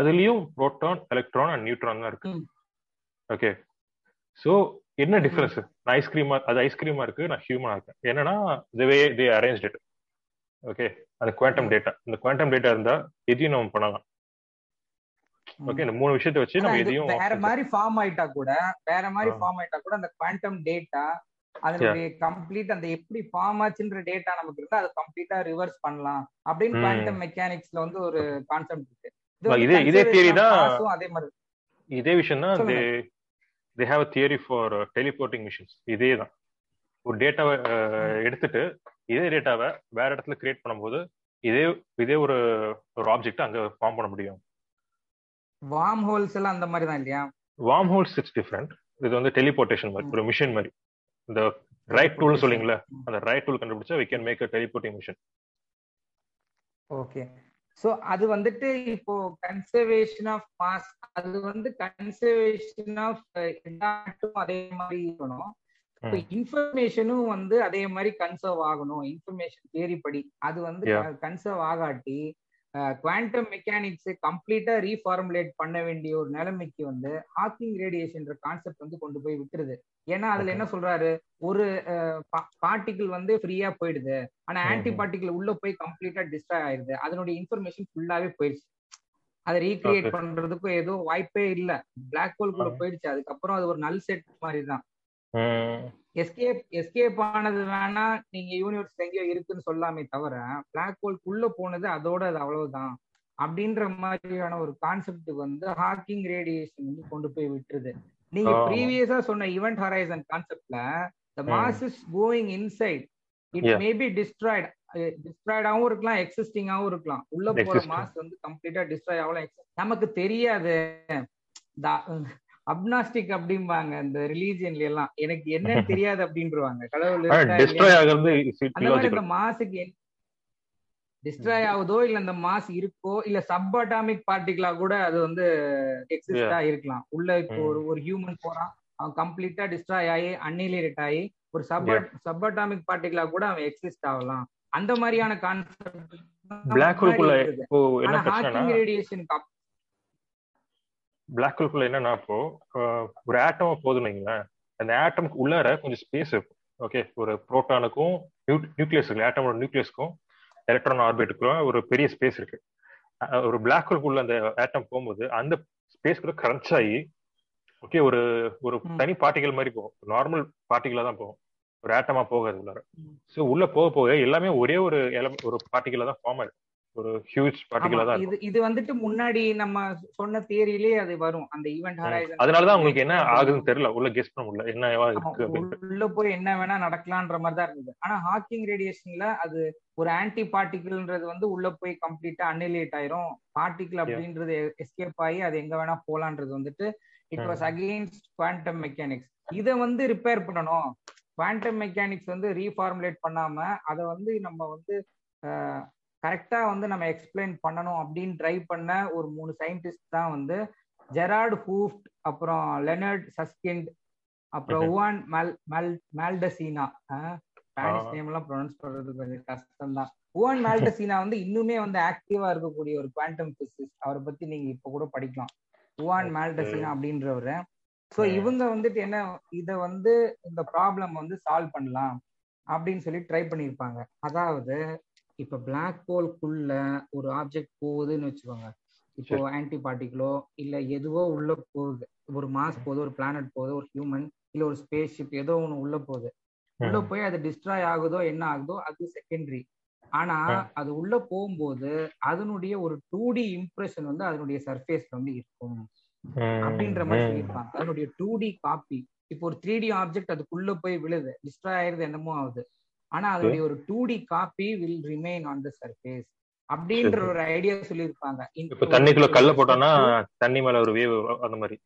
அதுலேயும் புரோட்டான், எலக்ட்ரான் அண்ட் நியூட்ரான் தான் இருக்கு. ஓகே, ஸோ என்ன டிஃபரன்ஸ்? நான் ஐஸ்கிரீமா, அது ஐஸ்கிரீமா இருக்கு, நான் ஹியூமனா இருக்கேன். என்னன்னா the way they arranged it. Okay, அந்த குவாண்டம் டேட்டா இருந்தா எதையும் நம்ம பண்ணலாம். ஓகே, இந்த மூணு விஷயத்தை வச்சு நம்ம எதையும் வேற மாதிரி ஃபார்ம் ஆயிட்டா கூட அந்த குவாண்டம் டேட்டா அதனுடைய கம்ப்ளீட் அந்த எப்படி ஃபார்ம் ஆச்சுன்ற டேட்டா நமக்கு இருந்தா அதை கம்ப்ளீட்டா ரிவர்ஸ் பண்ணலாம் அப்படின்னு குவாண்டம் மெக்கானிக்ஸ்ல வந்து ஒரு கான்செப்ட் இருக்கு. இதே தியரி தான், அதே மாதிரி இதே விஷயம் தான் they have a theory for teleporting machines. இதே தான் ஒரு டேட்டாவை எடுத்துட்டு இதே டேட்டாவை வேற இடத்துல கிரியேட் பண்ணும்போது இதே ஒரு ஆப்ஜெக்ட் அங்க ஃபார்ம் பண்ண முடியும். வார்ம் ஹோல்ஸ் எல்லாம் அந்த மாதிரி தான் இல்லையா? Wormholes it's different. இது வந்து டெலிபோர்டேஷன் மாதிரி, ஒரு மிஷின் மாதிரி. இந்த ரைட் டூல் சொல்றீங்களா, அந்த ரைட் டூல் கண்டுபிடிச்சா we can make a teleporting machine. Okay, so அது வந்துட்டு இப்போ கன்சர்வேஷன் ஆஃப் மாஸ், அது வந்து கன்சர்வேஷன் ஆஃப் எல்லாட்டும் அதே மாதிரி இருக்கணும். இப்போ இன்ஃபர்மேஷனும் வந்து அதே மாதிரி கன்சர்வ் ஆகணும். இன்ஃபர்மேஷன் தியரி படி அது வந்து கன்சர்வ் ஆகாட்டி குவாண்டம் மெக்கானிக்ஸ் கம்ப்ளீட்டா ரீஃபார்முலேட் பண்ண வேண்டிய ஒரு நிலைமைக்கு வந்து ஹாக்கிங் ரேடியேஷன் கான்செப்ட் வந்து கொண்டு போய் விட்டுருது. ஏன்னா அதுல என்ன சொல்றாரு, ஒரு பார்ட்டிகிள் வந்து ஃப்ரீயா போயிடுது, ஆனா ஆன்டி பார்ட்டிகிள் உள்ள போய் கம்ப்ளீட்டா டிஸ்ட்ராய் ஆயிடுது, அதனுடைய இன்ஃபர்மேஷன் ஃபுல்லாவே போயிடுச்சு. அதை ரீக்ரியேட் பண்றதுக்கும் ஏதோ வாய்ப்பே இல்லை, பிளாக் ஹோல் கூட போயிடுச்சு. அதுக்கப்புறம் அது ஒரு நல் செட் மாதிரி தான். எஸ்கேப் ஆனது வேணா நீங்க யூனிவர்ஸ் எங்கேயோ இருக்குன்னு சொல்லாமே தவிர பிளாக் ஹோல்குள்ள போனது அதோட அது அவ்வளவுதான் அப்படின்ற மாதிரியான ஒரு கான்செப்ட் வந்து ஹாக்கிங் ரேடியேஷன் வந்து கொண்டு போய் விட்டுருது. நீங்க ப்ரீவியஸா சொன்ன ஈவென்ட் ஹொரைசன் கான்செப்ட்ல the mass is going inside, it may be டிஸ்ட்ராய்டாவும் இருக்கலாம், எக்ஸிஸ்டிங்காவும் இருக்கலாம். உள்ள போற மாஸ் வந்து கம்ப்ளீட்டா டிஸ்ட்ராய் ஆகலாம், நமக்கு தெரியாது. அப்னாஸ்டிக் அப்படிம்பாங்க இந்த ரிலீஜியன்ல எல்லாம், எனக்கு என்ன தெரியாது அப்படின்றாங்க. கடவுள் மாசுக்கு டிஸ்ட்ராய் ஆகுதோ இல்ல அந்த மாஸ் இருக்கோ இல்ல சப் அட்டாமிக் பார்ட்டிகளா கூட அது வந்து எக்ஸிஸ்டா இருக்கலாம். உள்ள இப்போ ஒரு ஹியூமன் போறான், அவன் கம்ப்ளீட்டா டிஸ்ட்ராய் ஆகி அன்னிலேட் ஆகி ஒரு சப் அட்டாமிக் பார்ட்டிகளா கூட அவன் எக்ஸிஸ்ட் ஆகலாம். அந்த மாதிரியான கான்செப்ட் பிளாக் ஹோல்குள்ள இப்போ என்ன பிரச்சனைனா ரேடியேஷன் பிளாக் ஹோல்குள்ள என்னன்னா, இப்போ ஒரு ஆட்டமா போதுனீங்களா, அந்த ஆட்டமுக்கு உள்ளார கொஞ்சம் ஸ்பேஸ் இருக்கும். ஓகே, ஒரு புரோட்டானுக்கும் நியூக்ளியஸுக்கு, ஆட்டமோட நியூக்ளியஸுக்கும் எலக்ட்ரான் ஆர்பிட்டுக்குள்ள ஒரு பெரிய ஸ்பேஸ் இருக்கு. ஒரு பிளாக் ஹோல்குள்ள அந்த ஆட்டம் போகும்போது அந்த ஸ்பேஸ்குள்ள கிரன்ச் ஆகி ஓகே ஒரு ஒரு தனி பார்ட்டிகல் மாதிரி போகும். நார்மல் பார்ட்டிகலா தான் போகும், ஒரு ஆட்டமா போகாது உள்ளார. ஸோ உள்ள போக போக எல்லாமே ஒரே ஒரு பார்ட்டிகலா தான் ஃபார்ம் ஆயிடும், ஒரு ஹியூஜ் பார்ட்டிகுலா தான். இது வந்துட்டு முன்னாடி நம்ம சொன்ன தியரியிலே அது வரும், அந்த ஈவென்ட் ஹொரைசன். அதனால தான் உங்களுக்கு என்ன ஆகுதுன்னு தெரியல, உள்ள கெஸ் பண்ண முடியல என்ன இருக்கு அப்படிங்க, உள்ள போய் என்ன வேணா நடக்கலாம்ன்ற மாதிரி தான் இருக்குது. ஆனா ஹாக்கிங் ரேடியேஷன்ல அது ஒரு ஆன்டி பார்ட்டிகிள்ன்றது வந்து உள்ள போய் கம்ப்ளீட்டா அன்னிலேட் ஆயிரும், பார்ட்டிகிள் அப்படின்றது எஸ்கேப் ஆகி அது எங்க வேணா போலான்றது வந்துட்டு it was against quantum mechanics. இதை வந்து ரிப்பேர் பண்ணணும். குவாண்டம் மெக்கானிக்ஸ் வந்து ரீஃபார்முலேட் பண்ணாம அதை வந்து நம்ம வந்து கரெக்டா வந்து நம்ம எக்ஸ்பிளைன் பண்ணணும் அப்படின்னு ட்ரை பண்ண ஒரு 3 சயின்டிஸ்ட் தான் வந்து ஜெரார்ட் ஹூஃப்ட், அப்புறம் லெனர்ட் சஸ்கிண்ட், அப்புறம் ஹுவான் மால்டசீனா. ஸ்பானிஷ் நேம் எல்லாம் ப்ரொனவுன்ஸ் பண்றது கொஞ்சம் கஷ்டம் தான். ஹுவான் மால்டசீனா வந்து இன்னுமே வந்து ஆக்டிவா இருக்கக்கூடிய ஒரு குவாண்டம் பிசிசிஸ்ட். அவரை பத்தி நீங்க இப்ப கூட படிக்கலாம், ஹுவான் மால்டசீனா அப்படின்றவரை. ஸோ இவங்க வந்துட்டு என்ன, இதை வந்து இந்த ப்ராப்ளம் வந்து சால்வ் பண்ணலாம் அப்படின்னு சொல்லி ட்ரை பண்ணியிருப்பாங்க. அதாவது இப்ப பிளாக் ஹோல்குள்ள ஒரு ஆப்ஜெக்ட் போகுதுன்னு வச்சுக்கோங்க, இப்போ ஆன்டி பார்ட்டிகளோ இல்ல எதுவோ உள்ள போகுது, ஒரு மாஸ் போகுது, ஒரு பிளானட் போகுது, ஒரு ஹியூமன் இல்ல ஒரு ஸ்பேஸ் ஷிப் ஏதோ ஒன்று உள்ள போகுது. உள்ள போய் அது டிஸ்ட்ராய் ஆகுதோ என்ன ஆகுதோ அது செகண்டரி. ஆனா அது உள்ள போகும்போது அதனுடைய ஒரு 2D இம்ப்ரெஷன் வந்து அதனுடைய சர்ஃபேஸ்ல வந்து இருக்கும் அப்படின்ற மாதிரி சொல்லியிருப்பாங்க. அதனுடைய 2D காப்பி. இப்போ ஒரு 3D ஆப்ஜெக்ட் அதுக்குள்ள போய் விழுது, டிஸ்ட்ராய் ஆயிருது, என்னமோ ஆகுது, ஆனா அதனுடைய ஒரு 2D copy will remain on the surface அப்படின்ற ஒரு ஐடியா சொல்லியிருப்பாங்க. இப்போ தண்ணிக்குள்ள கல்ல போட்டானா தண்ணி மேல ஒரு வேவ், அந்த மாதிரி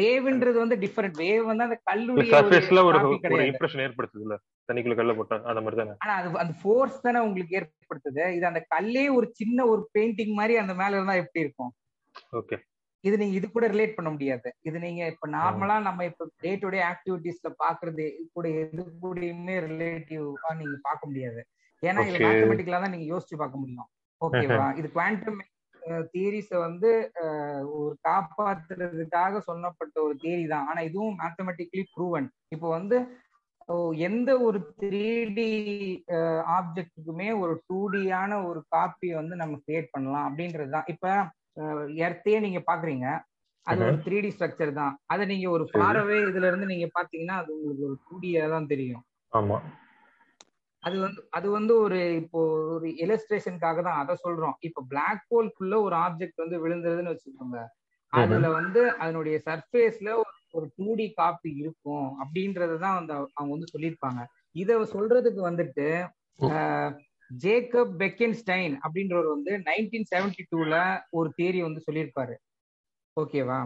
வேவ்ன்றது வந்து டிஃபரண்ட். வேவ் வந்து அந்த கல்லுடைய சர்ஃபேஸ்ல ஒரு இம்ப்ரெஷன் ஏற்படுத்துதுல, தண்ணிக்குள்ள கல்ல போட்டா அந்த மாதிரி தான. ஆனா அது அந்த ஃபோர்ஸ் தான உங்களுக்கு ஏற்படுத்துது. இது அந்த கல்லே ஒரு சின்ன ஒரு பெயிண்டிங் மாதிரி அந்த மேல இருந்தா எப்படி இருக்கும்? ஓகே, இது நீங்க இது கூட ரிலேட் பண்ண முடியாது. இது நீங்க இப்ப நார்மலா நம்ம இப்ப டே டு டே ஆக்டிவிட்டிஸ்ல பாக்குறது கூட எது கூடயுமே ரிலேட்டிவா நீங்க பார்க்க முடியாது. ஏன்னா இது மேத்தமெட்டிக்கலா தான் நீங்க யோசிச்சு பார்க்க முடியும். ஓகேவா, இது குவாண்டம் தியரிஸ வந்து ஒரு காப்பாத்துறதுக்காக சொல்லப்பட்ட ஒரு தியரி தான். ஆனா இதுவும் மேத்தமெட்டிக்கலி ப்ரூவன். இப்போ வந்து எந்த ஒரு 3D ஆப்ஜெக்டுக்குமே ஒரு 2Dயான ஒரு காப்பி வந்து நம்ம கிரியேட் பண்ணலாம் அப்படின்றதுதான். இப்ப எர்த்தையே நீங்க பாக்குறீங்க, அது ஒரு 3D ஸ்ட்ரக்சர் தான். அதை நீங்க ஒரு ஃபாரவே இதுல இருந்து நீங்க பாத்தீங்கன்னா அது உங்களுக்கு ஒரு 2Dயா தான் தெரியும். ஆமா, அது வந்து ஒரு இப்போ ஒரு இலஸ்ட்ரேஷனுக்காக தான் அதை சொல்றோம். இப்ப பிளாக் ஹோல்குள்ள ஒரு ஆப்ஜெக்ட் வந்து விழுந்துருதுன்னு வச்சுக்கோங்க, அதுல வந்து அதனுடைய சர்ஃபேஸ்ல ஒரு 2D காப்பி இருக்கும் அப்படின்றதான் வந்து அவங்க வந்து சொல்லியிருப்பாங்க. இத சொல்றதுக்கு வந்துட்டு ஜேக்கப் பெக்கன்ஸ்டைன் அப்படின்றவர் வந்து 1972ல ஒரு தியரி வந்து சொல்லியிருப்பாரு. ஓகேவா?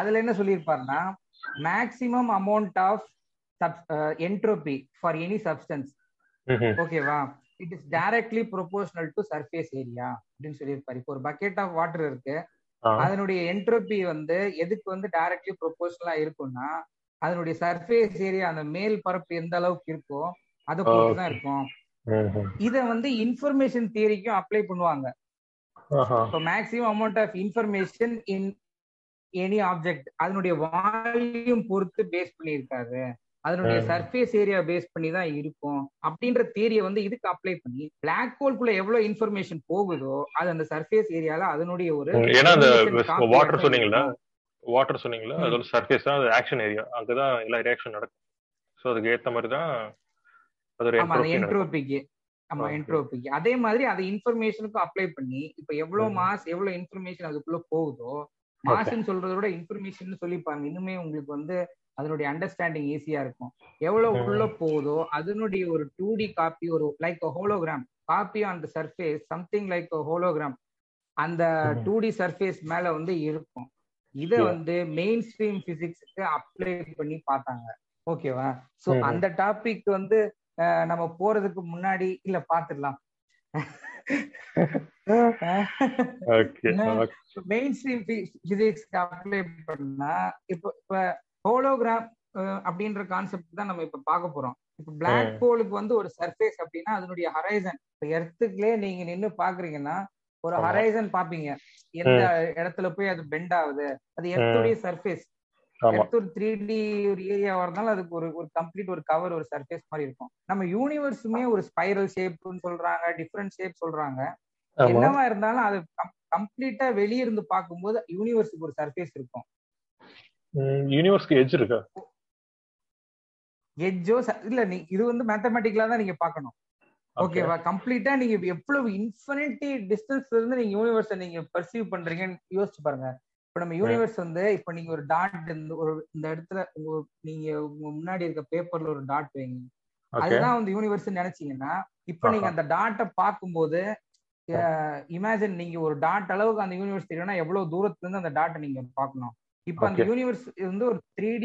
அதுல என்ன சொல்லியிருப்பாருன்னா, maximum amount of entropy for any substance, ஓகேவா, it is directly proportional to surface area அப்படின்னு சொல்லியிருப்பாரு. இப்போ ஒரு பக்கெட் ஆஃப் வாட்டர் இருக்கு, அதனுடைய என்ட்ரோபி வந்து எதுக்கு வந்து டைரக்ட்லி ப்ரொபோஷனலா இருக்கும்னா அதனுடைய சர்ஃபேஸ் ஏரியா, அந்த மேல் பரப்பு எந்த அளவுக்கு இருக்கோ அதை பொறுத்து தான் இருக்கும். இத வந்து இன்ஃபர்மேஷன் தியரிக்கும் அப்ளை பண்ணுவாங்க. Maximum amount of information in any object அதனுடைய வால்யூம் பொறுத்து பேஸ் பண்ணியிருக்காரு, அதனுடைய சர்ஃபேஸ் ஏரியா பேஸ் பண்ணி தான் இருக்கும் அப்படின்ற தியரியை வந்து இதுக்கு அப்ளை பண்ணி பிளாக் ஹோல்குள்ள எவ்வளவு இன்ஃபர்மேஷன் போகுதோ அது அந்த சர்ஃபேஸ் ஏரியால அதனுடைய ஒரு, ஏன்னா அந்த வாட்டர் சொன்னீங்களா, வாட்டர் சொன்னீங்களா, அதோட சர்ஃபேஸ் தான் ஆக்ஷன் ஏரியா, அங்கதான் எல்லா ரியாக்ஷன் நடக்கும். ஸோ அதுக்கு ஏற்ற மாதிரி தான் என்ட்ரோபிக்கு. ஆமா, என்ட்ரோபிக்கு அதே மாதிரி அதை இன்ஃபர்மேஷனுக்கு அப்ளை பண்ணி இப்ப எவ்வளவு மாஸ் எவ்வளவு இன்ஃபர்மேஷன் அதுக்குள்ள போகுதோ, மாஸ்ன்னு சொல்றத விட இன்ஃபர்மேஷன் சொல்லிப்பாங்க. இன்னுமே உங்களுக்கு வந்து அதனுடைய அண்டர்ஸ்டாண்டிங் ஈஸியா இருக்கும். எவ்வளவு உள்ள போகுதோ அதனுடைய ஒரு 2D காப்பி, ஒரு like hologram copy on the surface, something like hologram அந்த 2D சர்ஃபேஸ் மேல வந்து இருக்கும். இதை வந்து மெயின் ஸ்ட்ரீம் பிசிக்ஸுக்கு அப்ளை பண்ணி பார்த்தாங்க. ஓகேவா? சோ அந்த டாபிக் வந்து நம்ம போறதுக்கு முன்னாடி இல்ல பாத்துடலாம். மெயின் ஸ்ட்ரீம் பிசிக்ஸ்க்கு அப்ளை பண்ணா இப்ப ஹோலோகிராம் அப்படின்ற கான்செப்ட் தான் நம்ம இப்ப பார்க்க போறோம். இப்ப பிளாக் ஹோலுக்கு வந்து ஒரு சர்ஃபேஸ் அப்படின்னா அதனுடைய ஹரைசன், இப்ப எர்த்துக்குள்ளே நீங்க நின்னு பாக்குறீங்கன்னா ஒரு ஹரைசன் பாப்பீங்க, எந்த இடத்துல போய் அது பெண்ட் ஆகுது, அது எர்த்துடைய சர்ஃபேஸ். ஒரு 3D ஒரு ஏரியாவா இருந்தாலும் அதுக்கு ஒரு ஒரு கம்ப்ளீட் ஒரு கவர், ஒரு சர்ஃபேஸ் மாதிரி இருக்கும். நம்ம யூனிவர்ஸுமே ஒரு ஸ்பைரல் ஷேப்னு சொல்றாங்க, டிஃப்ரெண்ட் ஷேப் சொல்றாங்க, என்னவா இருந்தாலும் அது கம்ப்ளீட்டா வெளியிருந்து பார்க்கும்போது யூனிவர்ஸுக்கு ஒரு சர்ஃபேஸ் இருக்கும். யூனிவர்ஸ்க்கு எட்ஜ் இருக்கா? எட்ஜோ இல்ல, இது வந்து மேத்தமேட்டிக்கலா தான் நீங்க பார்க்கணும். ஓகேவா? கம்ப்ளீட்டா நீங்க எவ்வளவு இன்ஃபினிட்டி டிஸ்டன்ஸ்ல இருந்து நீங்க யூனிவர்ஸை நீங்க பர்சீவ் பண்றீங்கன்னு யோசிச்சு பாருங்க. இப்ப நம்ம யூனிவர்ஸ் வந்து இப்ப நீங்க ஒரு டாட் இந்த இடத்துல நீங்க முன்னாடி இருக்க பேப்பர்ல ஒரு டாட் வைங்க, அதுதான் வந்து யூனிவர்ஸ் நினைச்சீங்கன்னா, இப்ப நீங்க அந்த டாட்டை பார்க்கும்போது இமேஜின் நீங்க ஒரு டாட் அளவுக்கு அந்த யூனிவர்ஸ் தெரியும்னா எவ்வளவு தூரத்துல இருந்து அந்த டாட்டை நீங்க பார்க்கணும். இப்ப அந்த யூனிவர்ஸ் வந்து ஒரு 3D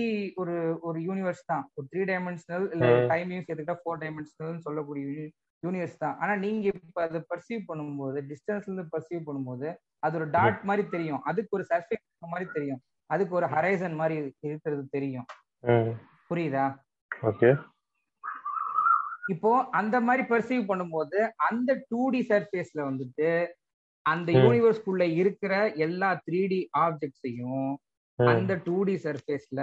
ஒரு யூனிவர்ஸ் தான், ஒரு 3 டைமென்ஷனல் இல்ல டைம் யூஸ் எடுத்துக்கிட்டா 4 டைமென்ஷனல் சொல்லக்கூடிய யூனிவர்ஸ் தான். ஆனா நீங்க இப்ப அதை பர்சீவ் பண்ணும்போது, டிஸ்டன்ஸ்ல இருந்து பர்சீவ் பண்ணும்போது அது ஒரு டாட் மாதிரி தெரியும், அதுக்கு ஒரு சர்ஃபேஸ் மாதிரி தெரியும், அதுக்கு ஒரு ஹரைசன் மாதிரி இருக்கிறது தெரியும். புரியுதா? ஓகே. இப்போ அந்த மாதிரி பர்சீவ் பண்ணும்போது அந்த 2D சர்ஃபேஸ்ல வந்துட்டு அந்த யூனிவர்ஸ்குள்ள இருக்கிற எல்லா 3D ஆப்ஜெக்ட்ஸையும் அந்த 2D சர்ஃபேஸ்ல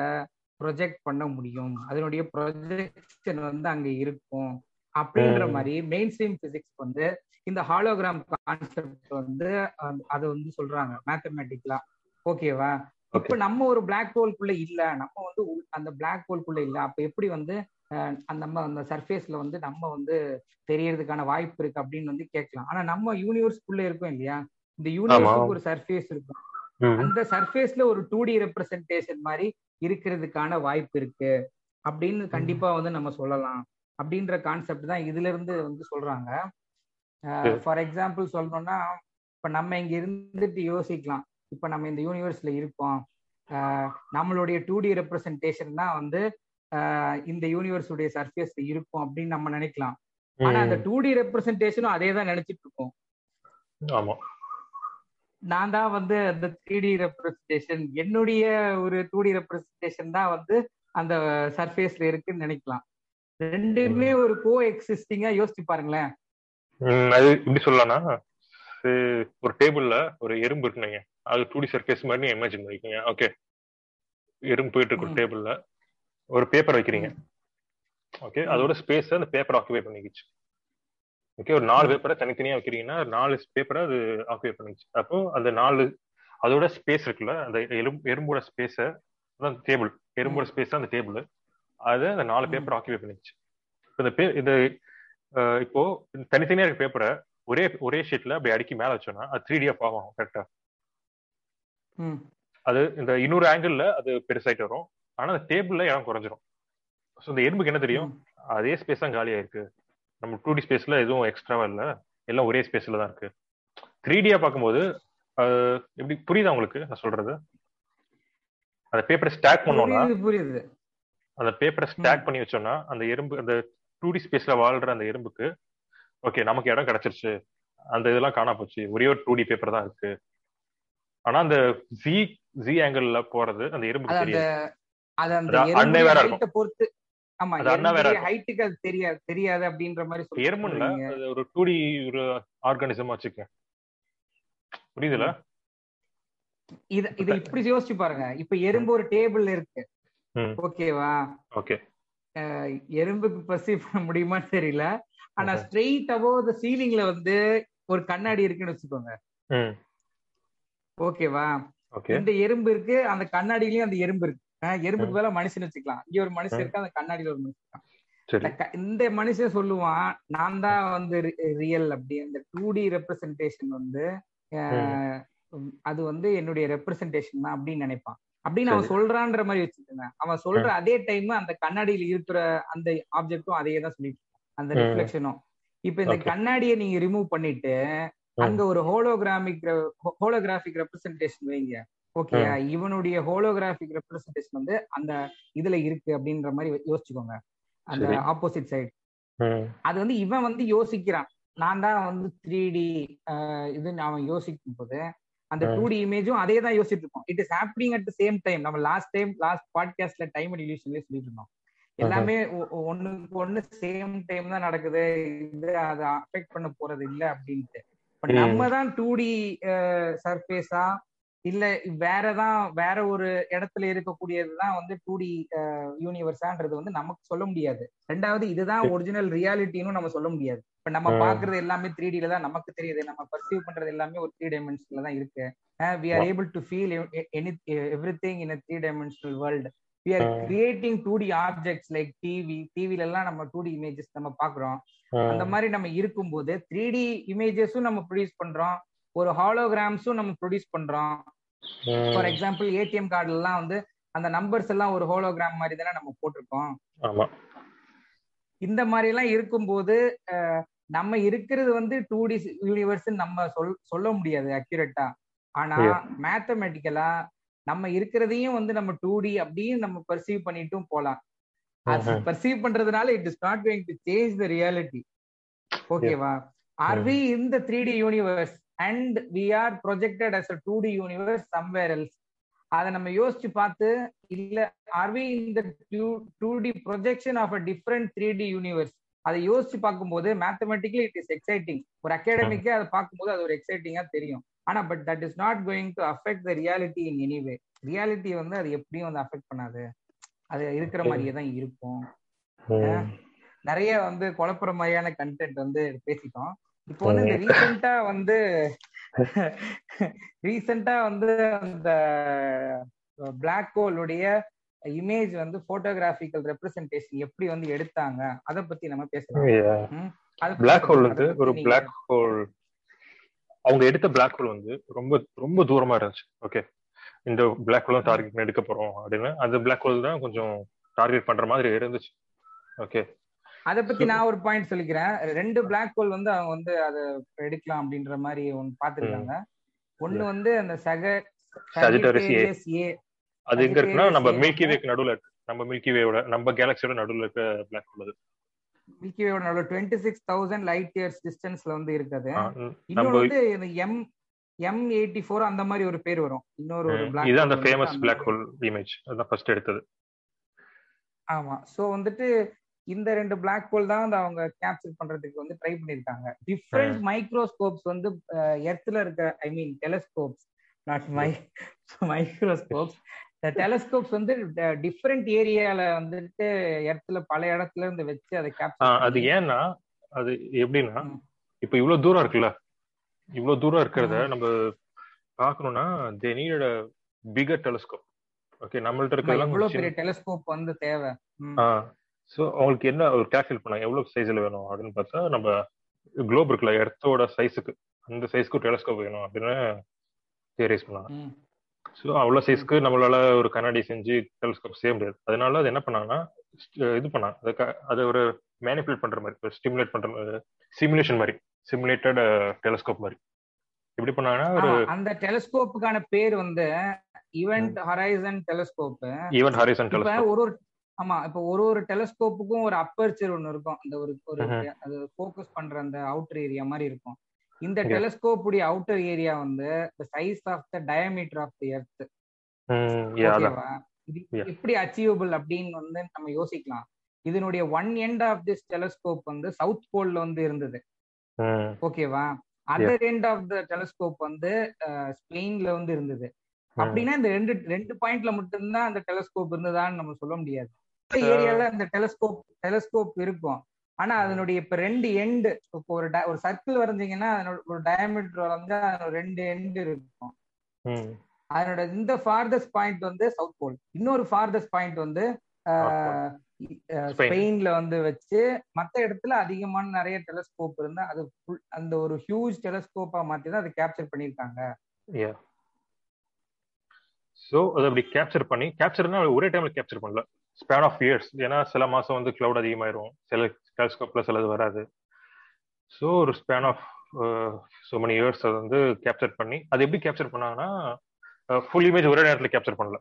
ப்ரொஜெக்ட் பண்ண முடியும், அதனுடைய ப்ரொஜெக்ஷன் வந்து அங்க இருக்கும் அப்படின்ற மாதிரி மெயின் ஸ்ட்ரீம் பிசிக்ஸ் வந்து இந்த ஹாலோகிராம் கான்செப்ட் வந்து அதை வந்து சொல்றாங்க மேத்தமேட்டிக்கலா. ஓகேவா? இப்ப நம்ம ஒரு பிளாக் ஹோல்குள்ள இல்ல, நம்ம வந்து அந்த பிளாக் ஹோல்குள்ள இல்ல, அப்ப எப்படி வந்து நம்ம அந்த சர்ஃபேஸ்ல வந்து நம்ம வந்து தெரியறதுக்கான வாய்ப்பு இருக்கு அப்படின்னு வந்து கேட்கலாம். ஆனா நம்ம யூனிவர்ஸ்குள்ள இருக்கோம் இல்லையா, இந்த யூனிவர்ஸ்க்கு ஒரு சர்ஃபேஸ் இருக்கும், அந்த சர்ஃபேஸ்ல ஒரு 2D ரெப்ரசன்டேஷன் மாதிரி இருக்கிறதுக்கான வாய்ப்பு இருக்கு அப்படின்னு கண்டிப்பா வந்து நம்ம சொல்லலாம். அப்படின்ற கான்செப்ட் தான் இதுல இருந்து வந்து சொல்றாங்க. ஃபார் எக்ஸாம்பிள் சொல்லணும்னா, இப்ப நம்ம இங்க இருந்துட்டு யோசிக்கலாம், இப்ப நம்ம இந்த யூனிவர்ஸ்ல இருக்கோம், நம்மளுடைய 2D ரெப்ரசன்டேஷன் தான் வந்து இந்த யூனிவர்ஸ் உடைய சர்ஃபேஸ்ல இருக்கும் அப்படின்னு நம்ம நினைக்கலாம். ஆனா அந்த 2D ரெப்ரசன்டேஷனும் அதே தான் நினைச்சிட்டு இருக்கோம். நான் தான் வந்து அந்த 3D ரெப்ரசன்டேஷன், என்னுடைய ஒரு 2D ரெப்ரசன்டேஷன் தான் வந்து அந்த சர்ஃபேஸ்ல இருக்குன்னு நினைக்கலாம். ரெண்டுமே ஒரு கோ எக்ஸிஸ்டிங்கா யோசிச்சு பாருங்களேன். அது எப்படி சொல்லலாம், ஒரு டேபிள்ல ஒரு எறும்பு இருக்குங்க, அது 2D சர்ஃபேஸ் மாதிரி நீங்க இமேஜின் பண்ணிக்கோங்க. ஓகே, எறும்பு போயிட்டு இருக்க டேபிள்ல ஒரு பேப்பர் வைக்கிறீங்க. ஓகே, அதோட ஸ்பேஸ் அந்த பேப்பர் ஆக்குபை பண்ணிக்கிச்சு. ஓகே, ஒரு 4 பேப்பரை தனித்தனியா வைக்கிறீங்கன்னா 4 பேப்பரை அது ஆக்குபை பண்ணிச்சு. அப்போ அந்த 4 அதோட ஸ்பேஸ் இருக்குல்ல, அந்த எறும்போட ஸ்பேஸ அதான் டேபிள், எறும்போட ஸ்பேஸ் அந்த டேபிள், அது அந்த 4 பேப்பர் ஆக்குபை பண்ணிச்சு. இப்போ தனித்தனியா இருக்க பேப்பரை ஒரே ஷீட்ல அப்படி அடுக்கி மேல வச்சோம்னா அது 3D ஆகும். கரெக்டா? அது இந்த இன்னொரு ஆங்கிள் அது பெருசாயிட்டு வரும். ஆனா அந்த டேபிள்ல இடம் குறைஞ்சிரும். ஸோ இந்த எறும்புக்கு என்ன தெரியும், அதே ஸ்பேஸ் தான் காலியா இருக்கு, நம்ம 2D ஸ்பேஸ்ல எதுவும் எக்ஸ்ட்ராவா இல்லை, எல்லாம் ஒரே ஸ்பேஸ்ல தான் இருக்கு. 3Dயா பார்க்கும்போது எப்படி புரியுது உங்களுக்கு நான் சொல்றது? அந்த பேப்பரை ஸ்டாக் பண்ணோம்னா புரியுது. அந்த பேப்பரை ஸ்டாக் பண்ணி வச்சோம்னா அந்த எறும்பு, அந்த 2D ஸ்பேஸ்ல வாழ்ற அந்த எறும்புக்கு ஓகே நமக்கு இடம் கிடைச்சிருச்சு, அந்த இதெல்லாம் காணா போச்சு, ஒரே ஒரு 2D பேப்பர் தான் இருக்கு. ஆனா அந்த ஜி ஆங்கிள்ல போறது அந்த எறும்புக்கு தெரியாது. யோசிச்சு பாருங்க, இப்ப எறும்பு ஒரு டேபிள் இருக்கு, ஓகேவா? எறும்புக்கு பசி முடியுமா தெரியல, ஆனா ஸ்ட்ரெயிட் அபோவ் தி சீலிங்ல வந்து ஒரு கண்ணாடி இருக்குன்னு வச்சுக்கோங்க, ஓகேவா? இந்த எறும்பு இருக்கு, அந்த கண்ணாடியிலயும் அந்த எறும்பு இருக்கு. எறும்புக்கு மேல மனுஷன் வச்சுக்கலாம், இங்க ஒரு மனுஷன் இருக்கா, அந்த கண்ணாடியில ஒரு மனுஷன். இந்த மனுஷன் சொல்லுவான் நான் தான் வந்து ரியல் அப்படி. அந்த 2D ரெப்ரசன்டேஷன் வந்து அது வந்து என்னுடைய ரெப்ரசன்டேஷன் தான் அப்படின்னு நினைப்பான். அப்படின்னு அவன் சொல்றான்ற மாதிரி வச்சுக்கோங்க. அவன் சொல்ற அதே டைம் அந்த கண்ணாடியில இருக்கிற அந்த ஆப்ஜெக்டும் அதையே தான் சொல்லிட்டு அந்த ரிஃப்ளெக்ஷனும். இப்ப இந்த கண்ணாடியை நீங்க ரிமூவ் பண்ணிட்டு அங்க ஒரு ஹோலோகிராபிக் ரெப்ரசன்டேஷன் வைங்க, ஓகே இவனுடைய ஹோலோகிராபிக் ரெப்ரசன்டேஷன் வந்து அந்த இதுல இருக்கு அப்படின்ற மாதிரி யோசிச்சுக்கோங்க. அந்த ஆப்போசிட் சைடு அது வந்து இவன் வந்து யோசிக்கிறான், நான் தான் வந்து 3D இதுன்னு அவன் யோசிக்கும் போது அந்த 2D இமேஜும் அதே தான் யோசிச்சுட்டு இருக்கோம். It is happening at the same time. நம்ம லாஸ்ட் பாட்காஸ்ட்ல டைம் அண்ட் இல்யூஷன்லயே சொல்லிட்டு இருந்தோம், எல்லாமே ஒண்ணுக்கு ஒண்ணு சேம் டைம் தான் நடக்குது, இது அதை அஃபெக்ட் பண்ண போறது இல்லை அப்படின்ட்டு. நம்ம தான் 2D சர்ஃபேஸா இல்ல வேறதான், வேற ஒரு இடத்துல இருக்கக்கூடியதுதான் வந்து 2D யூனிவர்ஸான்றது வந்து நமக்கு சொல்ல முடியாது. ரெண்டாவது இதுதான் ஒரிஜினல் ரியாலிட்டின்னு நம்ம சொல்ல முடியாது. இப்ப நம்ம பாக்குறது எல்லாமே 3Dல தான் நமக்கு தெரியுது, நம்ம பர்சீவ் பண்றது எல்லாமே ஒரு 3 dimensionல தான் இருக்கு. We are able to feel everything in a 3 dimensional world. We are creating 2D objects like TV ல எல்லாம் நம்ம 2D images நம்ம பாக்குறோம். அந்த மாதிரி நம்ம இருக்கும்போது 3D இமேஜஸும் நம்ம ப்ரொடியூஸ் பண்றோம், ஒரு ஹாலோகிராம்ஸும் நம்ம ப்ரொடியூஸ் பண்றோம். ஃபார் எக்ஸாம்பிள் ஏடிஎம் கார்டுல எல்லாம் வந்து அந்த நம்பர்ஸ் எல்லாம் ஒரு ஹாலோகிராம் மாதிரி தானே நம்ம போட்டிருக்கோம். இந்த மாதிரி எல்லாம் இருக்கும்போது நம்ம இருக்கிறது வந்து 2D யூனிவர்ஸ் நம்ம சொல்ல முடியாது அக்யூரேட்டா. ஆனா மேத்தமெட்டிக்கலா நம்ம இருக்கிறதையும் வந்து நம்ம 2D அப்படின்னு நம்ம பர்சீவ் பண்ணிட்டும் போலாம். அது பர்சீவ் பண்றதுனால it is not going to change the reality, ஓகேவா? Are we in the 3D universe and we are projected as a 2D universe somewhere else. அத நம்ம யோசிச்சு பார்த்து இல்ல, are we in the 2D projection of a different 3D universe? அத யோசிச்சு பார்க்கும்போது mathematically it is exciting. ஒரு academic அத பார்க்கும்போது அது ஒரு exciting ஆ தெரியும். ஆனா but that is not going to affect the reality in any way. reality வந்து அது எப்படியும் வந்து affect பண்ணாது, அது இருக்கிற மாதிரியே தான் இருக்கும். நிறைய வந்து குழப்புற மாதிரியான கண்டென்ட் வந்து பேசிட்டோம். இப்போ வந்து இந்த ரீசெண்டா வந்து அந்த பிளாக் ஹோலுடைய இமேஜ் வந்து போட்டோகிராபிக்கல் ரெப்ரசன்டேஷன் எப்படி வந்து எடுத்தாங்க அதை பத்தி நம்ம பேசலாம். பிளாக் ஹோல் வந்து ஒரு பிளாக் ஹோல், அவங்க எடுத்த பிளாக் ஹோல் வந்து ரொம்ப ரொம்ப தூரமா இருந்துச்சு. ஓகே இந்த பிளாக் ஹோல் டார்கெட் எடுக்க போறோம் அப்படின்னு அந்த பிளாக் ஹோல் தான் கொஞ்சம் டார்கெட் பண்ற மாதிரி இருந்துச்சு. ஓகே அதை பத்தி நான் ஒரு பாயிண்ட் சொல்லிக்கிறேன். 2 பிளாக் ஹோல் வந்து அவங்க வந்து அதை எடுக்கலாம் அப்படின்ற மாதிரி ஒன்னு பாத்துருக்காங்க. ஒண்ணு வந்து அந்த சாஜிட்டேரியஸ் ஏ, அது எங்க இருக்குன்னா நம்ம மில்கி வேக்கு நடுவுல இருக்கு, நம்ம மில்கி வேவோட நம்ம கேலக்ஸியோட நடுவுல இருக்க பிளாக் ஹோல். அது மில்கி வேவோட நடுவுல 26000 லைட் இயர்ஸ் டிஸ்டன்ஸ்ல வந்து இருக்குது. இன்னொரு வந்து M84 அந்த மாதிரி ஒரு பேர் வரும். இன்னொரு ஒரு பிளாக் இது அந்த ஃபேமஸ் பிளாக் ஹோல் இமேஜ், அதான் ஃபர்ஸ்ட் எடுத்தது. ஆமா, சோ வந்துட்டு இந்த 2 பிளாக் ஹோல் தான் அவங்க கேப்சர் பண்றதுக்கு வந்து ட்ரை பண்ணிருக்காங்க. டிஃபரெண்ட் மைக்ரோஸ்கோப்ஸ் வந்து எர்த்ல இருக்க, I mean telescopes, not microscopes, telescopes வந்து டிஃபரெண்ட் ஏரியால வந்துட்டு எர்த்ல பல இடத்துல இருந்து வச்சு அதை கேப்சர். அது ஏன்னா அது எப்படின்னா இப்ப இவ்வளவு தூரம் இருக்குல்ல, இவ்வளவு தூரம் இருக்கிறத நம்ம பாக்கணும்னா they need a bigger telescope. Okay நம்மள்ட்ட இருக்கிறதெல்லாம் இவ்வளவு பெரிய டெலஸ்கோப் வந்து தேவை. ஸோ அவங்களுக்கு என்ன ஒரு கேல்குலேட் பண்ணாங்க எவ்வளோ சைஸில் வேணும் அப்படின்னு பார்த்தா நம்ம குளோப் இருக்குல்ல எர்த்தோட சைஸுக்கு, அந்த சைஸ்க்கு டெலஸ்கோப் வேணும் அப்படின்னு தியரைஸ் பண்ணாங்க. ஸோ அவ்வளோ சைஸ்க்கு நம்மளால ஒரு கண்ணாடி செஞ்சு டெலிஸ்கோப் செய்ய முடியாது. அதனால அது என்ன பண்ணாங்கன்னா இது பண்ணாங்க, அதை ஒரு மேனிபுலேட் பண்ற மாதிரி, ஸ்டிமுலேட் பண்ற மாதிரி, சிமுலேஷன் மாதிரி, சிமுலேட்டட் டெலிஸ்கோப் மாதிரி எப்படி பண்ணாங்கன்னா ஒரு அந்த டெலிஸ்கோப்புக்கான பேர் வந்து event horizon telescope. Event horizon telescope ஒரு ஆமா இப்போ ஒரு டெலிஸ்கோப்புக்கும் ஒரு அப்பர்ச்சர் ஒன்று இருக்கும், அந்த ஒரு அது ஃபோக்கஸ் பண்ற அந்த அவுட்டர் ஏரியா மாதிரி இருக்கும். இந்த டெலிஸ்கோப் உடைய அவுட்டர் ஏரியா வந்து the size of the diameter of the earth. இது எப்படி அச்சீவபிள் அப்படின்னு வந்து நம்ம யோசிக்கலாம். இதனுடைய one end of this telescope வந்து சவுத் போல்ல வந்து இருந்தது, ஓகேவா? Other end of the telescope வந்து ஸ்பெயின்ல வந்து இருந்தது. அப்படின்னா இந்த ரெண்டு பாயிண்ட்ல மட்டும்தான் அந்த டெலிஸ்கோப் இருந்ததான்னு நம்ம சொல்ல முடியாது. ஏரியால அந்த டெலிஸ்கோப் இருக்கும், ஆனா அதனுடைய இப்ப ரெண்டு எண்டு, இப்போ ஒரு சர்க்கிள் வரைஞ்சீங்கன்னா ஒரு டயமீட்டர் வரைஞ்சா ரெண்டு எண்டு இருக்கும். அதனோட இந்த ஃபார்தஸ்ட் பாயிண்ட் வந்து சவுத் போல், இன்னொரு ஃபார்தஸ்ட் பாயிண்ட் வந்து ஸ்பெயின்ல வந்து வச்சு மற்ற இடத்துல அதிகமான நிறைய டெலிஸ்கோப் இருந்தா அது அந்த ஒரு ஹியூஜ் டெலிஸ்கோப்பா மாத்தி தான் அதை கேப்சர் பண்ணிருக்காங்க. ஸோ அது அப்படி கேப்சர்னா ஒரே டைம்ல கேப்சர் பண்ணல, ஸ்பேன் ஆஃப் இயர்ஸ். ஏன்னா சில மாசம் வந்து கிளவுட் அதிகமாயிரும், சில டெலிஸ்கோப்ல சிலது வராது. ஸோ ஒரு span of so many years அது வந்து கேப்சர் பண்ணி, அது எப்படி கேப்சர் பண்ணாங்கன்னா ஃபுல் இமேஜ் ஒரே நேரத்துல கேப்சர் பண்ணல.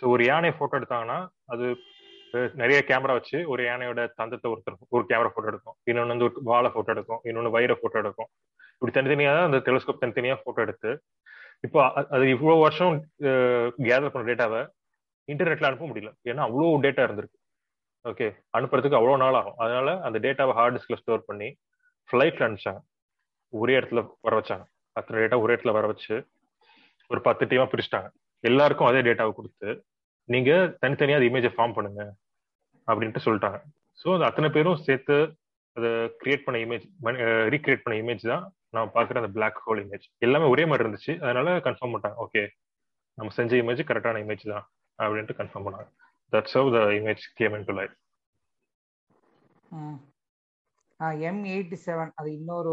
ஸோ ஒரு யானையை போட்டோ எடுத்தாங்கன்னா அது நிறைய கேமரா வச்சு ஒரு யானையோட தந்தத்தை ஒரு கேமரா போட்டோ எடுக்கும், இன்னொன்று வந்து ஒரு வாழை போட்டோ எடுக்கும், இன்னொன்று வயிறை போட்டோ எடுக்கும். இப்படி தனித்தனியாக தான் அந்த டெலிஸ்கோப் தனித்தனியாக போட்டோ எடுத்து இப்போ அது இவ்வளோ வருஷம் கேதர் பண்ண டேட்டாவை இன்டர்நெட்ல அனுப்ப முடியல, ஏன்னா அவ்வளோ டேட்டா இருந்திருக்கு. ஓகே, அனுப்புறதுக்கு அவ்வளோ நாள் ஆகும். அதனால அந்த டேட்டாவை ஹார்ட் டிஸ்கில் ஸ்டோர் பண்ணி ஃப்ளைட்ல அனுப்பிச்சாங்க, ஒரே இடத்துல வர வச்சாங்க. அத்தனை டேட்டா ஒரே இடத்துல வர வச்சு ஒரு 10 டீமா பிரிச்சிட்டாங்க. எல்லாருக்கும் அதே டேட்டாவை கொடுத்து நீங்க தனித்தனியாக அது இமேஜை ஃபார்ம் பண்ணுங்க அப்படின்ட்டு சொல்லிட்டாங்க. ஸோ அந்த அத்தனை பேரும் சேர்த்து அதை கிரியேட் பண்ண இமேஜ், ரீக்ரியேட் பண்ண இமேஜ் தான் நான் பார்க்குற அந்த பிளாக் ஹோல் இமேஜ். எல்லாமே ஒரே மாதிரி இருந்துச்சு, அதனால கன்ஃபார்ம் பண்ணிட்டாங்க, ஓகே நம்ம செஞ்ச இமேஜ் கரெக்டான இமேஜ் தான் அப்படின்ட்டு கன்ஃபார்ம் பண்ணாங்க. That's how the image came into life. M87 அது இன்னொரு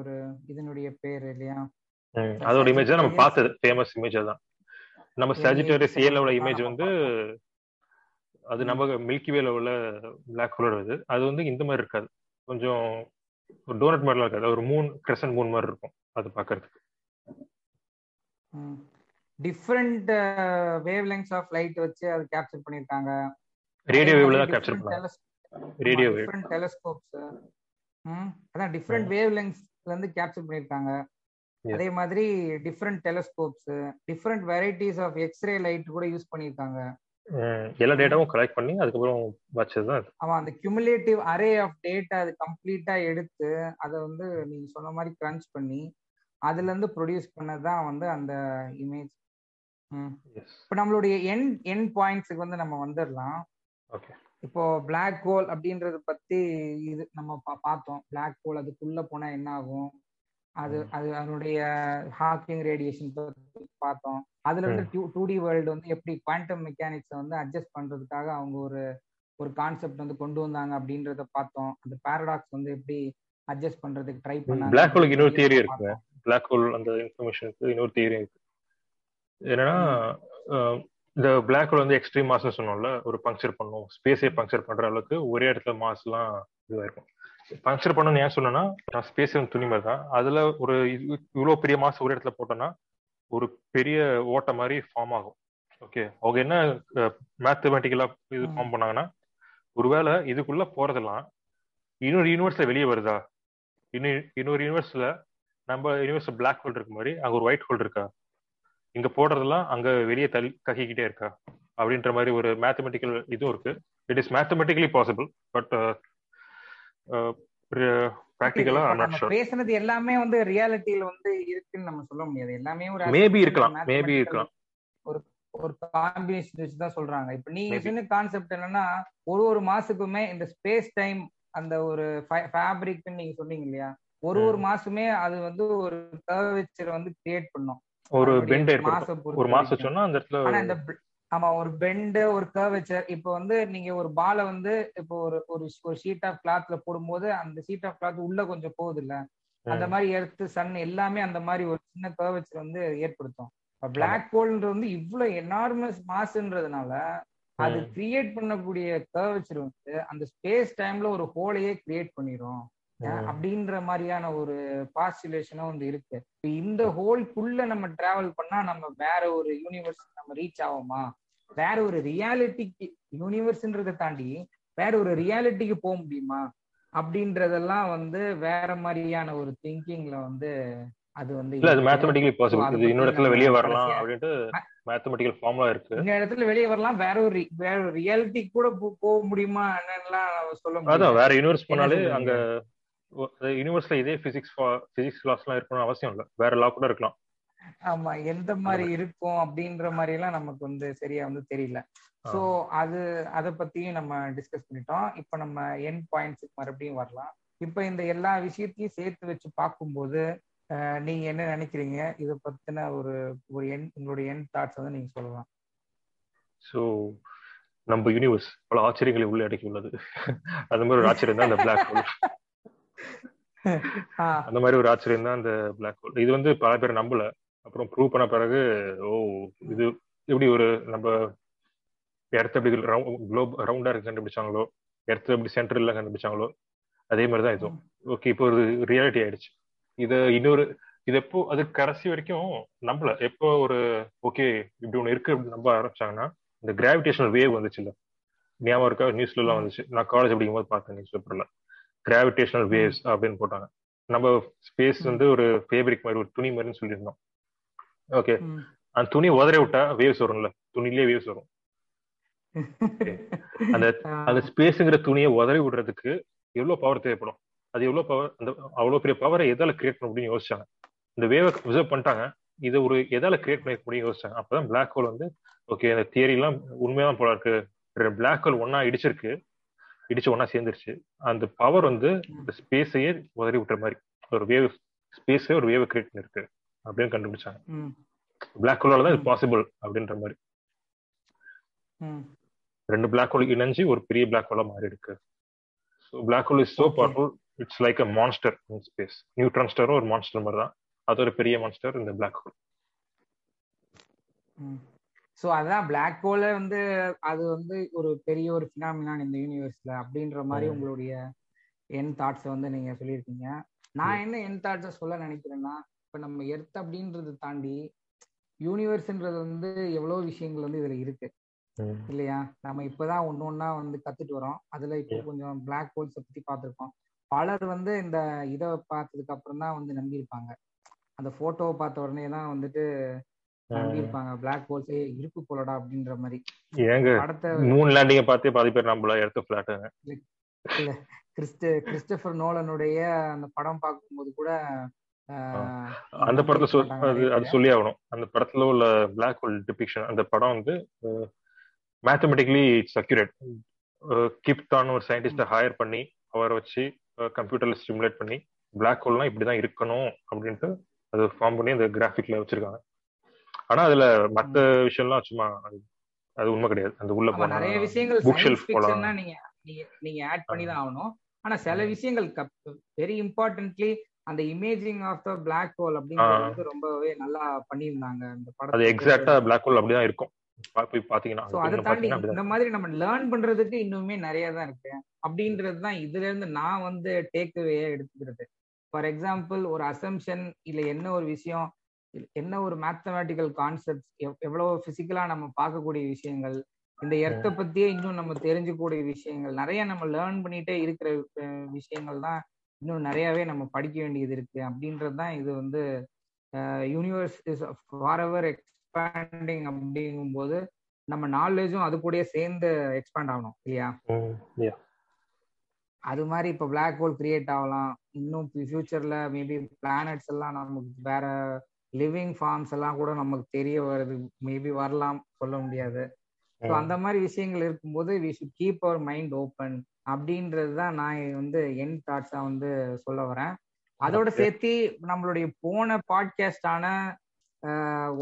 ஒரு இதனுடைய பேர் இல்லையா, அதோட இமேஜ் தான் நம்ம பார்த்தது, ஃபேமஸ் இமேஜ் தான். நம்ம சாஜிட்டேரியஸ் A உள்ள இமேஜ் வந்து அது நம்ம மில்கி வேல உள்ள பிளாக் ஹோல் வருது. அது வந்து இந்த மாதிரி இருக்காது, கொஞ்சம் ஒரு டோனட் மாதிரிலாம் இருக்காது, ஒரு மூன் கிரசன்ட் மூன் மாதிரி இருக்கும். அது பார்க்கறதுக்கு different wavelengths of light வச்சு அது கேப்சர் பண்ணிருக்காங்க. ரேடியோ வேவ்ல தான் கேப்சர் பண்ணாங்க, ரேடியோ வேவ் டிஃபரண்ட் டெலஸ்கோப்ஸ் அதான் டிஃபரண்ட் வேவ் லெங்த்ஸ்ல இருந்து கேப்சர் பண்ணிருக்காங்க. அதே மாதிரி different telescopes, different varieties of x ray light கூட யூஸ் பண்ணிருக்காங்க. எல்லா டேட்டாவும் கலெக்ட் பண்ணி அதுக்கப்புறம் வச்சதுதான். ஆமா, அந்த கியூமுலேட்டிவ் அரே ஆஃப் டேட்டா அது கம்ப்ளீட்டா எடுத்து அதை வந்து நீங்க சொன்ன மாதிரி கிரன்ச் பண்ணி அதுல இருந்து ப்ரொடியூஸ் பண்ணதான் வந்து அந்த இமேஜ். இப்போ நம்மளுடைய எண்ட் பாயிண்ட்ஸுக்கு வந்து நம்ம வந்துடலாம். ஓகே, இப்போ பிளாக் ஹோல் அப்படின்றத பத்தி இது நம்ம பார்த்தோம். பிளாக் ஹோல் அதுக்குள்ள போனா என்ன ஆகும், அது அதனுடைய ஹாக்கிங் ரேடியேஷன் பார்த்தோம். அதுல வந்து 2D வேர்ல்டு வந்து எப்படி குவாண்டம் மெக்கானிக்ஸை வந்து அட்ஜஸ்ட் பண்றதுக்காக அவங்க ஒரு கான்செப்ட் வந்து கொண்டு வந்தாங்க அப்படின்றத பார்த்தோம். அந்த பாரடாக்ஸ் வந்து எப்படி அட்ஜஸ்ட் பண்றதுக்கு ட்ரை பண்ணாங்க. பிளாக் ஹோலுக்கு இன்னொரு தியரி இருக்கு, பிளாக் ஹோல் அந்த இன்ஃபர்மேஷனுக்கு இன்னொரு தியரி இருக்கு. என்னன்னா இந்த பிளாக் ஹோல் வந்து எக்ஸ்ட்ரீம் மாஸ்ன்னு சொன்னோம்ல, ஒரு பங்க்சர் பண்ணுவோம், ஸ்பேஸே பங்க்சர் பண்ற அளவுக்கு ஒரே இடத்துல மாஸ்லாம் இதுவாக இருக்கும். பங்க்சர் பண்ணணும்னு ஏன் சொன்னேன்னா, நான் ஸ்பேஸ் வந்து துணி மாதிரி தான், அதில் ஒரு இவ்வளோ பெரிய மாஸ் ஒரு இடத்துல போட்டோன்னா ஒரு பெரிய ஓட்டை மாதிரி ஃபார்ம் ஆகும். ஓகே, அவங்க என்ன மேத்தமெட்டிக்கலாக இது ஃபார்ம் பண்ணாங்கன்னா, ஒருவேளை இதுக்குள்ளே போகிறதெல்லாம் இன்னொரு யூனிவர்ஸில் வெளியே வருதா, இன்னொரு யூனிவர்ஸில் நம்ம யூனிவர்ஸில் பிளாக் ஹோல் இருக்க மாதிரி அங்கே ஒரு ஒயிட் ஹோல் இருக்கா, இங்கே போடுறதெல்லாம் அங்கே வெளியே கக்கிக்கிட்டே இருக்கா அப்படின்ற மாதிரி ஒரு மேத்தமெட்டிக்கல் இதுவும் இருக்குது. It is mathematically possible, but practical I'm not sure. பேசுனது எல்லாமே வந்து ரியாலிட்டியில வந்து இருக்குன்னு நம்ம சொல்ல முடியாது. எல்லாமே ஒரு மேபி இருக்கலாம் ஒரு காம்பினேஷன் வச்சு தான் சொல்றாங்க. இப்போ நீங்க சொன்ன கான்செப்ட் என்னன்னா, ஒரு மாசுக்குமே இந்த ஸ்பேஸ் டைம் அந்த ஒரு ஃபேப்ரிக் நீங்க சொன்னீங்க இல்லையா, ஒரு மாசுமே அது வந்து ஒரு கர்வேச்சர் வந்து கிரியேட் பண்ணும், ஒரு பெண்ட் ஏற்படுத்தும். ஒரு மாசு சொன்னா அந்த இடத்துல ஆமா ஒரு பெண்டு ஒரு கர்வேச்சர். இப்போ வந்து நீங்க ஒரு பாலை வந்து இப்போ ஒரு ஷீட் ஆஃப் கிளாத்ல போடும்போது அந்த ஷீட் ஆஃப் கிளாத் உள்ள கொஞ்சம் போகுது இல்ல, அந்த மாதிரி எர்த்து சன் எல்லாமே அந்த மாதிரி ஒரு சின்ன கர்வேச்சர் வந்து ஏற்படுத்தும். பிளாக் ஹோல்ன்றது வந்து இவ்வளவு எனார்மஸ் மாஸ்ன்றதுனால அது கிரியேட் பண்ணக்கூடிய கர்வச்சர் வந்து அந்த ஸ்பேஸ் டைம்ல ஒரு ஹோலையே கிரியேட் பண்ணிரும் அப்படின்ற மாதிரியான ஒரு பாஸ்டுலேஷனும் வந்து இருக்கு. இந்த ஹோல்குள்ள நம்ம டிராவல் பண்ணா நம்ம வேற ஒரு யூனிவர்ஸ் நம்ம ரீச் ஆகுமா, வேற ஒரு ரியாலிட்டிக்கு, யூனிவர்ஸ்ன்றதை தாண்டி வேற ஒரு ரியாலிட்டிக்கு போக முடியுமா அப்படின்றதெல்லாம் வந்து வேற மாதிரியான ஒரு திங்கிங்ல வந்து அது வந்து வெளியே வரலாம் அப்படின்ட்டு மேத்தமெட்டிக்கல் ஃபார்முலா இருக்கு. இந்த இடத்துல வெளியே வரலாம், வேற ஒரு ரியாலிட்டி கூட போக முடியுமா என்னன்னு சொல்ல முடியாது. அதான் வேற யூனிவர்ஸ் போனாலே அங்க யூனிவர்ஸ்ல இதே பிசிக்ஸ் லாஸ்லாம் இருக்கணும்னு அவசியம் இல்லை, வேற லா கூட இருக்கலாம். ஆமா, எந்த மாதிரி இருக்கும் அப்படின்ற மாதிரி எல்லாம் நமக்கு வந்து சரியா வந்து தெரியல. சோ அத பத்தியும் நம்ம டிஸ்கஸ் பண்ணிட்டோம். இப்ப நம்ம எண்ட் பாயிண்ட்ஸுக்கு மறுபடியும் வரலாம். இப்ப இந்த எல்லா விஷயத்தையும் சேர்த்து வச்சு பார்க்கும்போது நீங்க என்ன நினைக்கிறீங்க இதை பத்தின ஒரு உங்களுடைய எண்ட் தாட்ஸ் வந்து நீங்க சொல்லலாம். சோ நம்ம யூனிவர்ஸ் பல ஆச்சரியங்களை உள்ள அடக்கி உள்ளது. அது மாதிரி ஒரு ஆச்சரியம் தான் அந்த பிளாக் ஹோல். அந்த மாதிரி ஒரு ஆச்சரியம் தான் அந்த பிளாக் ஹோல். இது வந்து பல பேர் நம்பல, அப்புறம் ப்ரூவ் பண்ண பிறகு ஓ இது எப்படி ஒரு நம்ம இடத்த எப்படி குளோப் ரவுண்டா இருக்கு கண்டுபிடிச்சாங்களோ, இடத்துல எப்படி சென்டர்ல கண்டுபிடிச்சாங்களோ அதே மாதிரிதான் இதுவும். ஓகே, இப்போ ஒரு ரியாலிட்டி ஆயிடுச்சு. இது எப்போ அது கடைசி வரைக்கும் நம்பல. எப்போ ஒரு ஓகே இப்படி ஒண்ணு இருக்கு அப்படின்னு நம்ப ஆரம்பிச்சாங்கன்னா, இந்த கிராவிடேஷனல் வேவ் வந்துச்சு இல்ல, ஞாபகம் இருக்கா? நியூஸ்ல எல்லாம் வந்துச்சு. நான் காலேஜ் படிக்கும் போது பார்த்தேன் நியூஸ் பேப்பர்ல, கிராவிடேஷனல் வேவ்ஸ் அப்படின்னு போட்டாங்க. நம்ம ஸ்பேஸ் வந்து ஒரு ஃபேப்ரிக் மாதிரி, ஒரு துணி மாதிரின்னு சொல்லியிருந்தோம். ஓகே, அந்த துணி உதறி விட்டா வேவ்ஸ் வரும்ல, துணிலேயே வேவ்ஸ் வரும். அந்த ஸ்பேஸ்ங்கிற துணியை உதறி விடுறதுக்கு எவ்வளவு பவர் தேவைப்படும், அது எவ்வளவு பவர், அந்த அவ்வளவு பெரிய பவரை எதால கிரியேட் பண்ண முடியும்னு யோசிச்சாங்க. இந்த வேவை அப்சர்வ் பண்ணிட்டாங்க, இதை ஒரு எதால கிரியேட் பண்ண முடியும் யோசிச்சாங்க. அப்பதான் பிளாக் ஹோல் வந்து ஓகே இந்த தியரி எல்லாம் உண்மையான போல இருக்கு, பிளாக் ஹோல் ஒன்னா இடிச்சு ஒன்னா சேர்ந்துருச்சு. அந்த பவர் வந்து இந்த ஸ்பேஸையே உதறி விட்டுற மாதிரி ஒரு வேவ், ஸ்பேஸே ஒரு வேவை கிரியேட் பண்ணிருக்கு அப்படின்னு கண்டுபிடிச்சாங்க. பிளாக் ஹோலால தான் இது பாசிபிள் அப்படின்ற மாதிரி ரெண்டு பிளாக் ஹோல் இணைஞ்சு ஒரு பெரிய பிளாக் ஹோலா மாறி இருக்கு. Black hole is so powerful, it's like a monster in space. Neutron ஸ்டாரும் ஒரு மான்ஸ்டர் மாதிரி தான், அது ஒரு பெரிய மான்ஸ்டர் இந்த பிளாக் ஹோல். சோ அதான் பிளாக் ஹோல் வந்து அது வந்து ஒரு பெரிய ஒரு ஃபினாமினான் இந்த யூனிவர்ஸ்ல அப்படின்ற மாதிரி உங்களுடைய எண்ட் தாட்ஸ் வந்து நீங்க சொல்லியிருக்கீங்க. நான் என்ன எண்ட் தாட்ஸ் சொல்ல நினைக்கிறேன்னா, இப்ப நம்ம எர்த் அப்படின்றது தாண்டி யூனிவர்ஸ்ன்றது வந்து எவ்வளவு விஷயங்கள் வந்து இதுல இருக்கு இல்லையா? நம்ம இப்பதான் ஒன்னு ஒன்னா வந்து கத்துட்டு வரோம். அதுல இப்போ கொஞ்சம் பிளாக் ஹோல்ஸை பத்தி பார்த்துருக்கோம். பலர் வந்து இந்த இதை பார்த்ததுக்கு அப்புறம் தான் வந்து நம்பியிருப்பாங்க, அந்த போட்டோவை பார்த்த உடனே தான் வந்துட்டு நம்பியிருப்பாங்க பிளாக் ஹோல்ஸே இருக்கு போலடா அப்படின்ற மாதிரி. இல்ல கிறிஸ்டோபர் நோலனுடைய அந்த படம் பார்க்கும்போது கூட அந்த படத்தை சொல்லி ஆகணும். அந்த படத்துல உள்ள பிளாக் ஹோல் டிபிக்ஷன், அந்த படம் வந்து மேத்தமெட்டிக்கலி இட்ஸ் அக்யூரேட். கிப்தான் ஒரு சயின்டிஸ்ட ஹையர் பண்ணி அவரை வச்சு கம்ப்யூட்டர்ல ஸ்டிமுலேட் பண்ணி பிளாக் ஹோல்லாம் இப்படிதான் இருக்கணும் அப்படின்ட்டு அது ஃபார்ம் பண்ணி அந்த கிராஃபிக்ல வச்சிருக்காங்க. ஆனா அதுல மற்ற விஷயம்லாம் சும்மா அது உண்மை கிடையாது. அந்த உள்ள போனா நிறைய விஷயங்கள் புக் ஷெல்ஃப் போலாம், நீங்க ஆட் பண்ணி தான் ஆகணும். ஆனா சில விஷயங்கள் வெரி இம்பார்ட்டன்ட்லி அந்த imaging of the black hole அப்படிங்கிறது வந்து ரொம்பவே நல்லா பண்ணியிருந்தாங்க அந்த படம். அது எக்ஸாக்ட்டா பிளாக் ஹோல் அப்படிதான் இருக்கும். இந்த மாதிரி நம்ம லேர்ன் பண்றதுக்கு இன்னுமே நிறைய தான் இருக்கு அப்படின்றது தான் இதுல இருந்து நான் வந்து டேக் அவே எடுத்துக்கிறது. ஃபார் எக்ஸாம்பிள், ஒரு அசம்ஷன் இல்ல என்ன ஒரு விஷயம், என்ன ஒரு மேத்தமேட்டிக்கல் கான்செப்ட், எவ்வளவு பிசிக்கலா நம்ம பார்க்கக்கூடிய விஷயங்கள், இந்த எர்த்தை பத்தியே இன்னும் நம்ம தெரிஞ்சுக்கூடிய விஷயங்கள் நிறைய நம்ம லேர்ன் பண்ணிட்டே இருக்கிற விஷயங்கள் தான் இன்னும் நிறையவே நம்ம படிக்க வேண்டியது இருக்கு அப்படின்றது தான் இது வந்து யூனிவர்ஸ் இஸ் ஃபாரெவர் எக்ஸ்பேண்டிங் அப்படிங்கும் போது நம்ம நாலேஜும் அது கூட சேர்ந்து எக்ஸ்பேண்ட் ஆகணும் இல்லையா? அது மாதிரி இப்போ பிளாக் ஹோல் கிரியேட் ஆகலாம். இன்னும் ஃபியூச்சர்ல மேபி பிளானட்ஸ் எல்லாம் நமக்கு வேற லிவிங் ஃபார்ம்ஸ் எல்லாம் கூட நமக்கு தெரிய வருது, மேபி வரலாம், சொல்ல முடியாது. ஸோ அந்த மாதிரி விஷயங்கள் இருக்கும்போது we should keep our mind open அப்படின்றது தான் நான் வந்து என் தாட்ஸா வந்து சொல்ல வரேன். அதோட சேர்த்து நம்மளுடைய போன பாட்காஸ்டான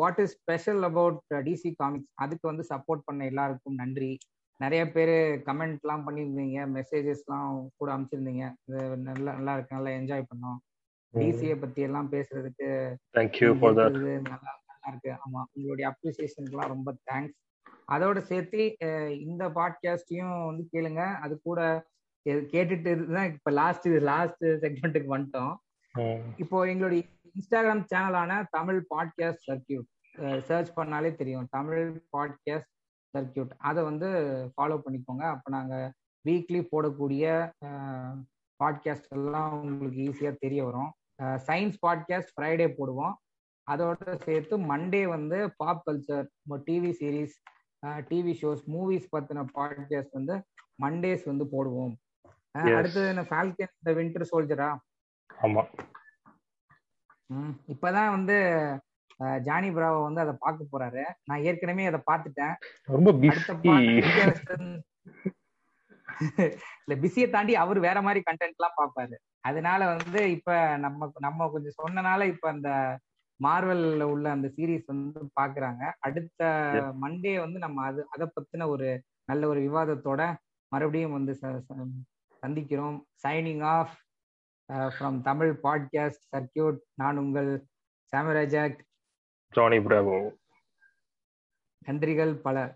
what is special about DC comics, அதுக்கு வந்து சப்போர்ட் பண்ண எல்லாருக்கும் நன்றி. நிறைய பேர் கமெண்ட்லாம் பண்ணியிருந்தீங்க, மெசேஜஸ்லாம் கூட அனுப்பிச்சிருந்தீங்க. இது நல்லா இருக்கு, நல்லா என்ஜாய் பண்ணோம். டிசியை பத்தி எல்லாம் பேசுறதுக்கு இருக்கு. ஆமா, உங்களுடைய அப்ரிசியேஷனுக்குலாம் ரொம்ப தேங்க்ஸ். அதோட சேர்த்து இந்த பாட்காஸ்டையும் வந்து கேளுங்க. அது கூட கேட்டுட்டு தான் இப்ப லாஸ்ட் செக்மெண்ட்டுக்கு வந்துட்டோம். இப்போ எங்களுடைய இன்ஸ்டாகிராம் சேனலான தமிழ் பாட்காஸ்ட் சர்க்கியூட் சர்ச் பண்ணாலே தெரியும். தமிழ் பாட்காஸ்ட் சர்க்கியூட் அதை வந்து ஃபாலோ பண்ணிக்கோங்க. அப்போ நாங்கள் வீக்லி போடக்கூடிய பாட்காஸ்ட் எல்லாம் உங்களுக்கு ஈஸியாக தெரிய வரும். சயின்ஸ் பாட்காஸ்ட் ஃப்ரைடே போடுவோம். அதோட சேர்த்து மண்டே வந்து pop culture, TV series, TV shows, movies பற்றின பாட்காஸ்ட் வந்து மண்டேஸ் வந்து போடுவோம். அடுத்தது என்ன, ஃபால்கன் தி விண்டர் சோல்ஜரா? ஆமா, இப்பதான் வந்து ஜானி பிராவோ வந்து அதை பார்க்க போறாரு. நான் ஏற்கனவே அதை பார்த்துட்டேன். ரொம்ப பிஸியை தாண்டி அவர் வேற மாதிரி கண்டென்ட் எல்லாம் பார்ப்பாரு. அதனால வந்து இப்ப நம்ம கொஞ்சம் சொன்னனால இப்ப அந்த மார்வல்ல உள்ள அந்த சீரீஸ் வந்து பாக்குறாங்க. அடுத்த மண்டே வந்து நம்ம அதை பத்தின ஒரு நல்ல ஒரு விவாதத்தோட மறுபடியும் வந்து சந்திக்கிறோம். Signing off from Tamil podcast circuit. நான் உங்கள் சாமராஜ், ஜானி பிராவோ. நன்றிகள் பல.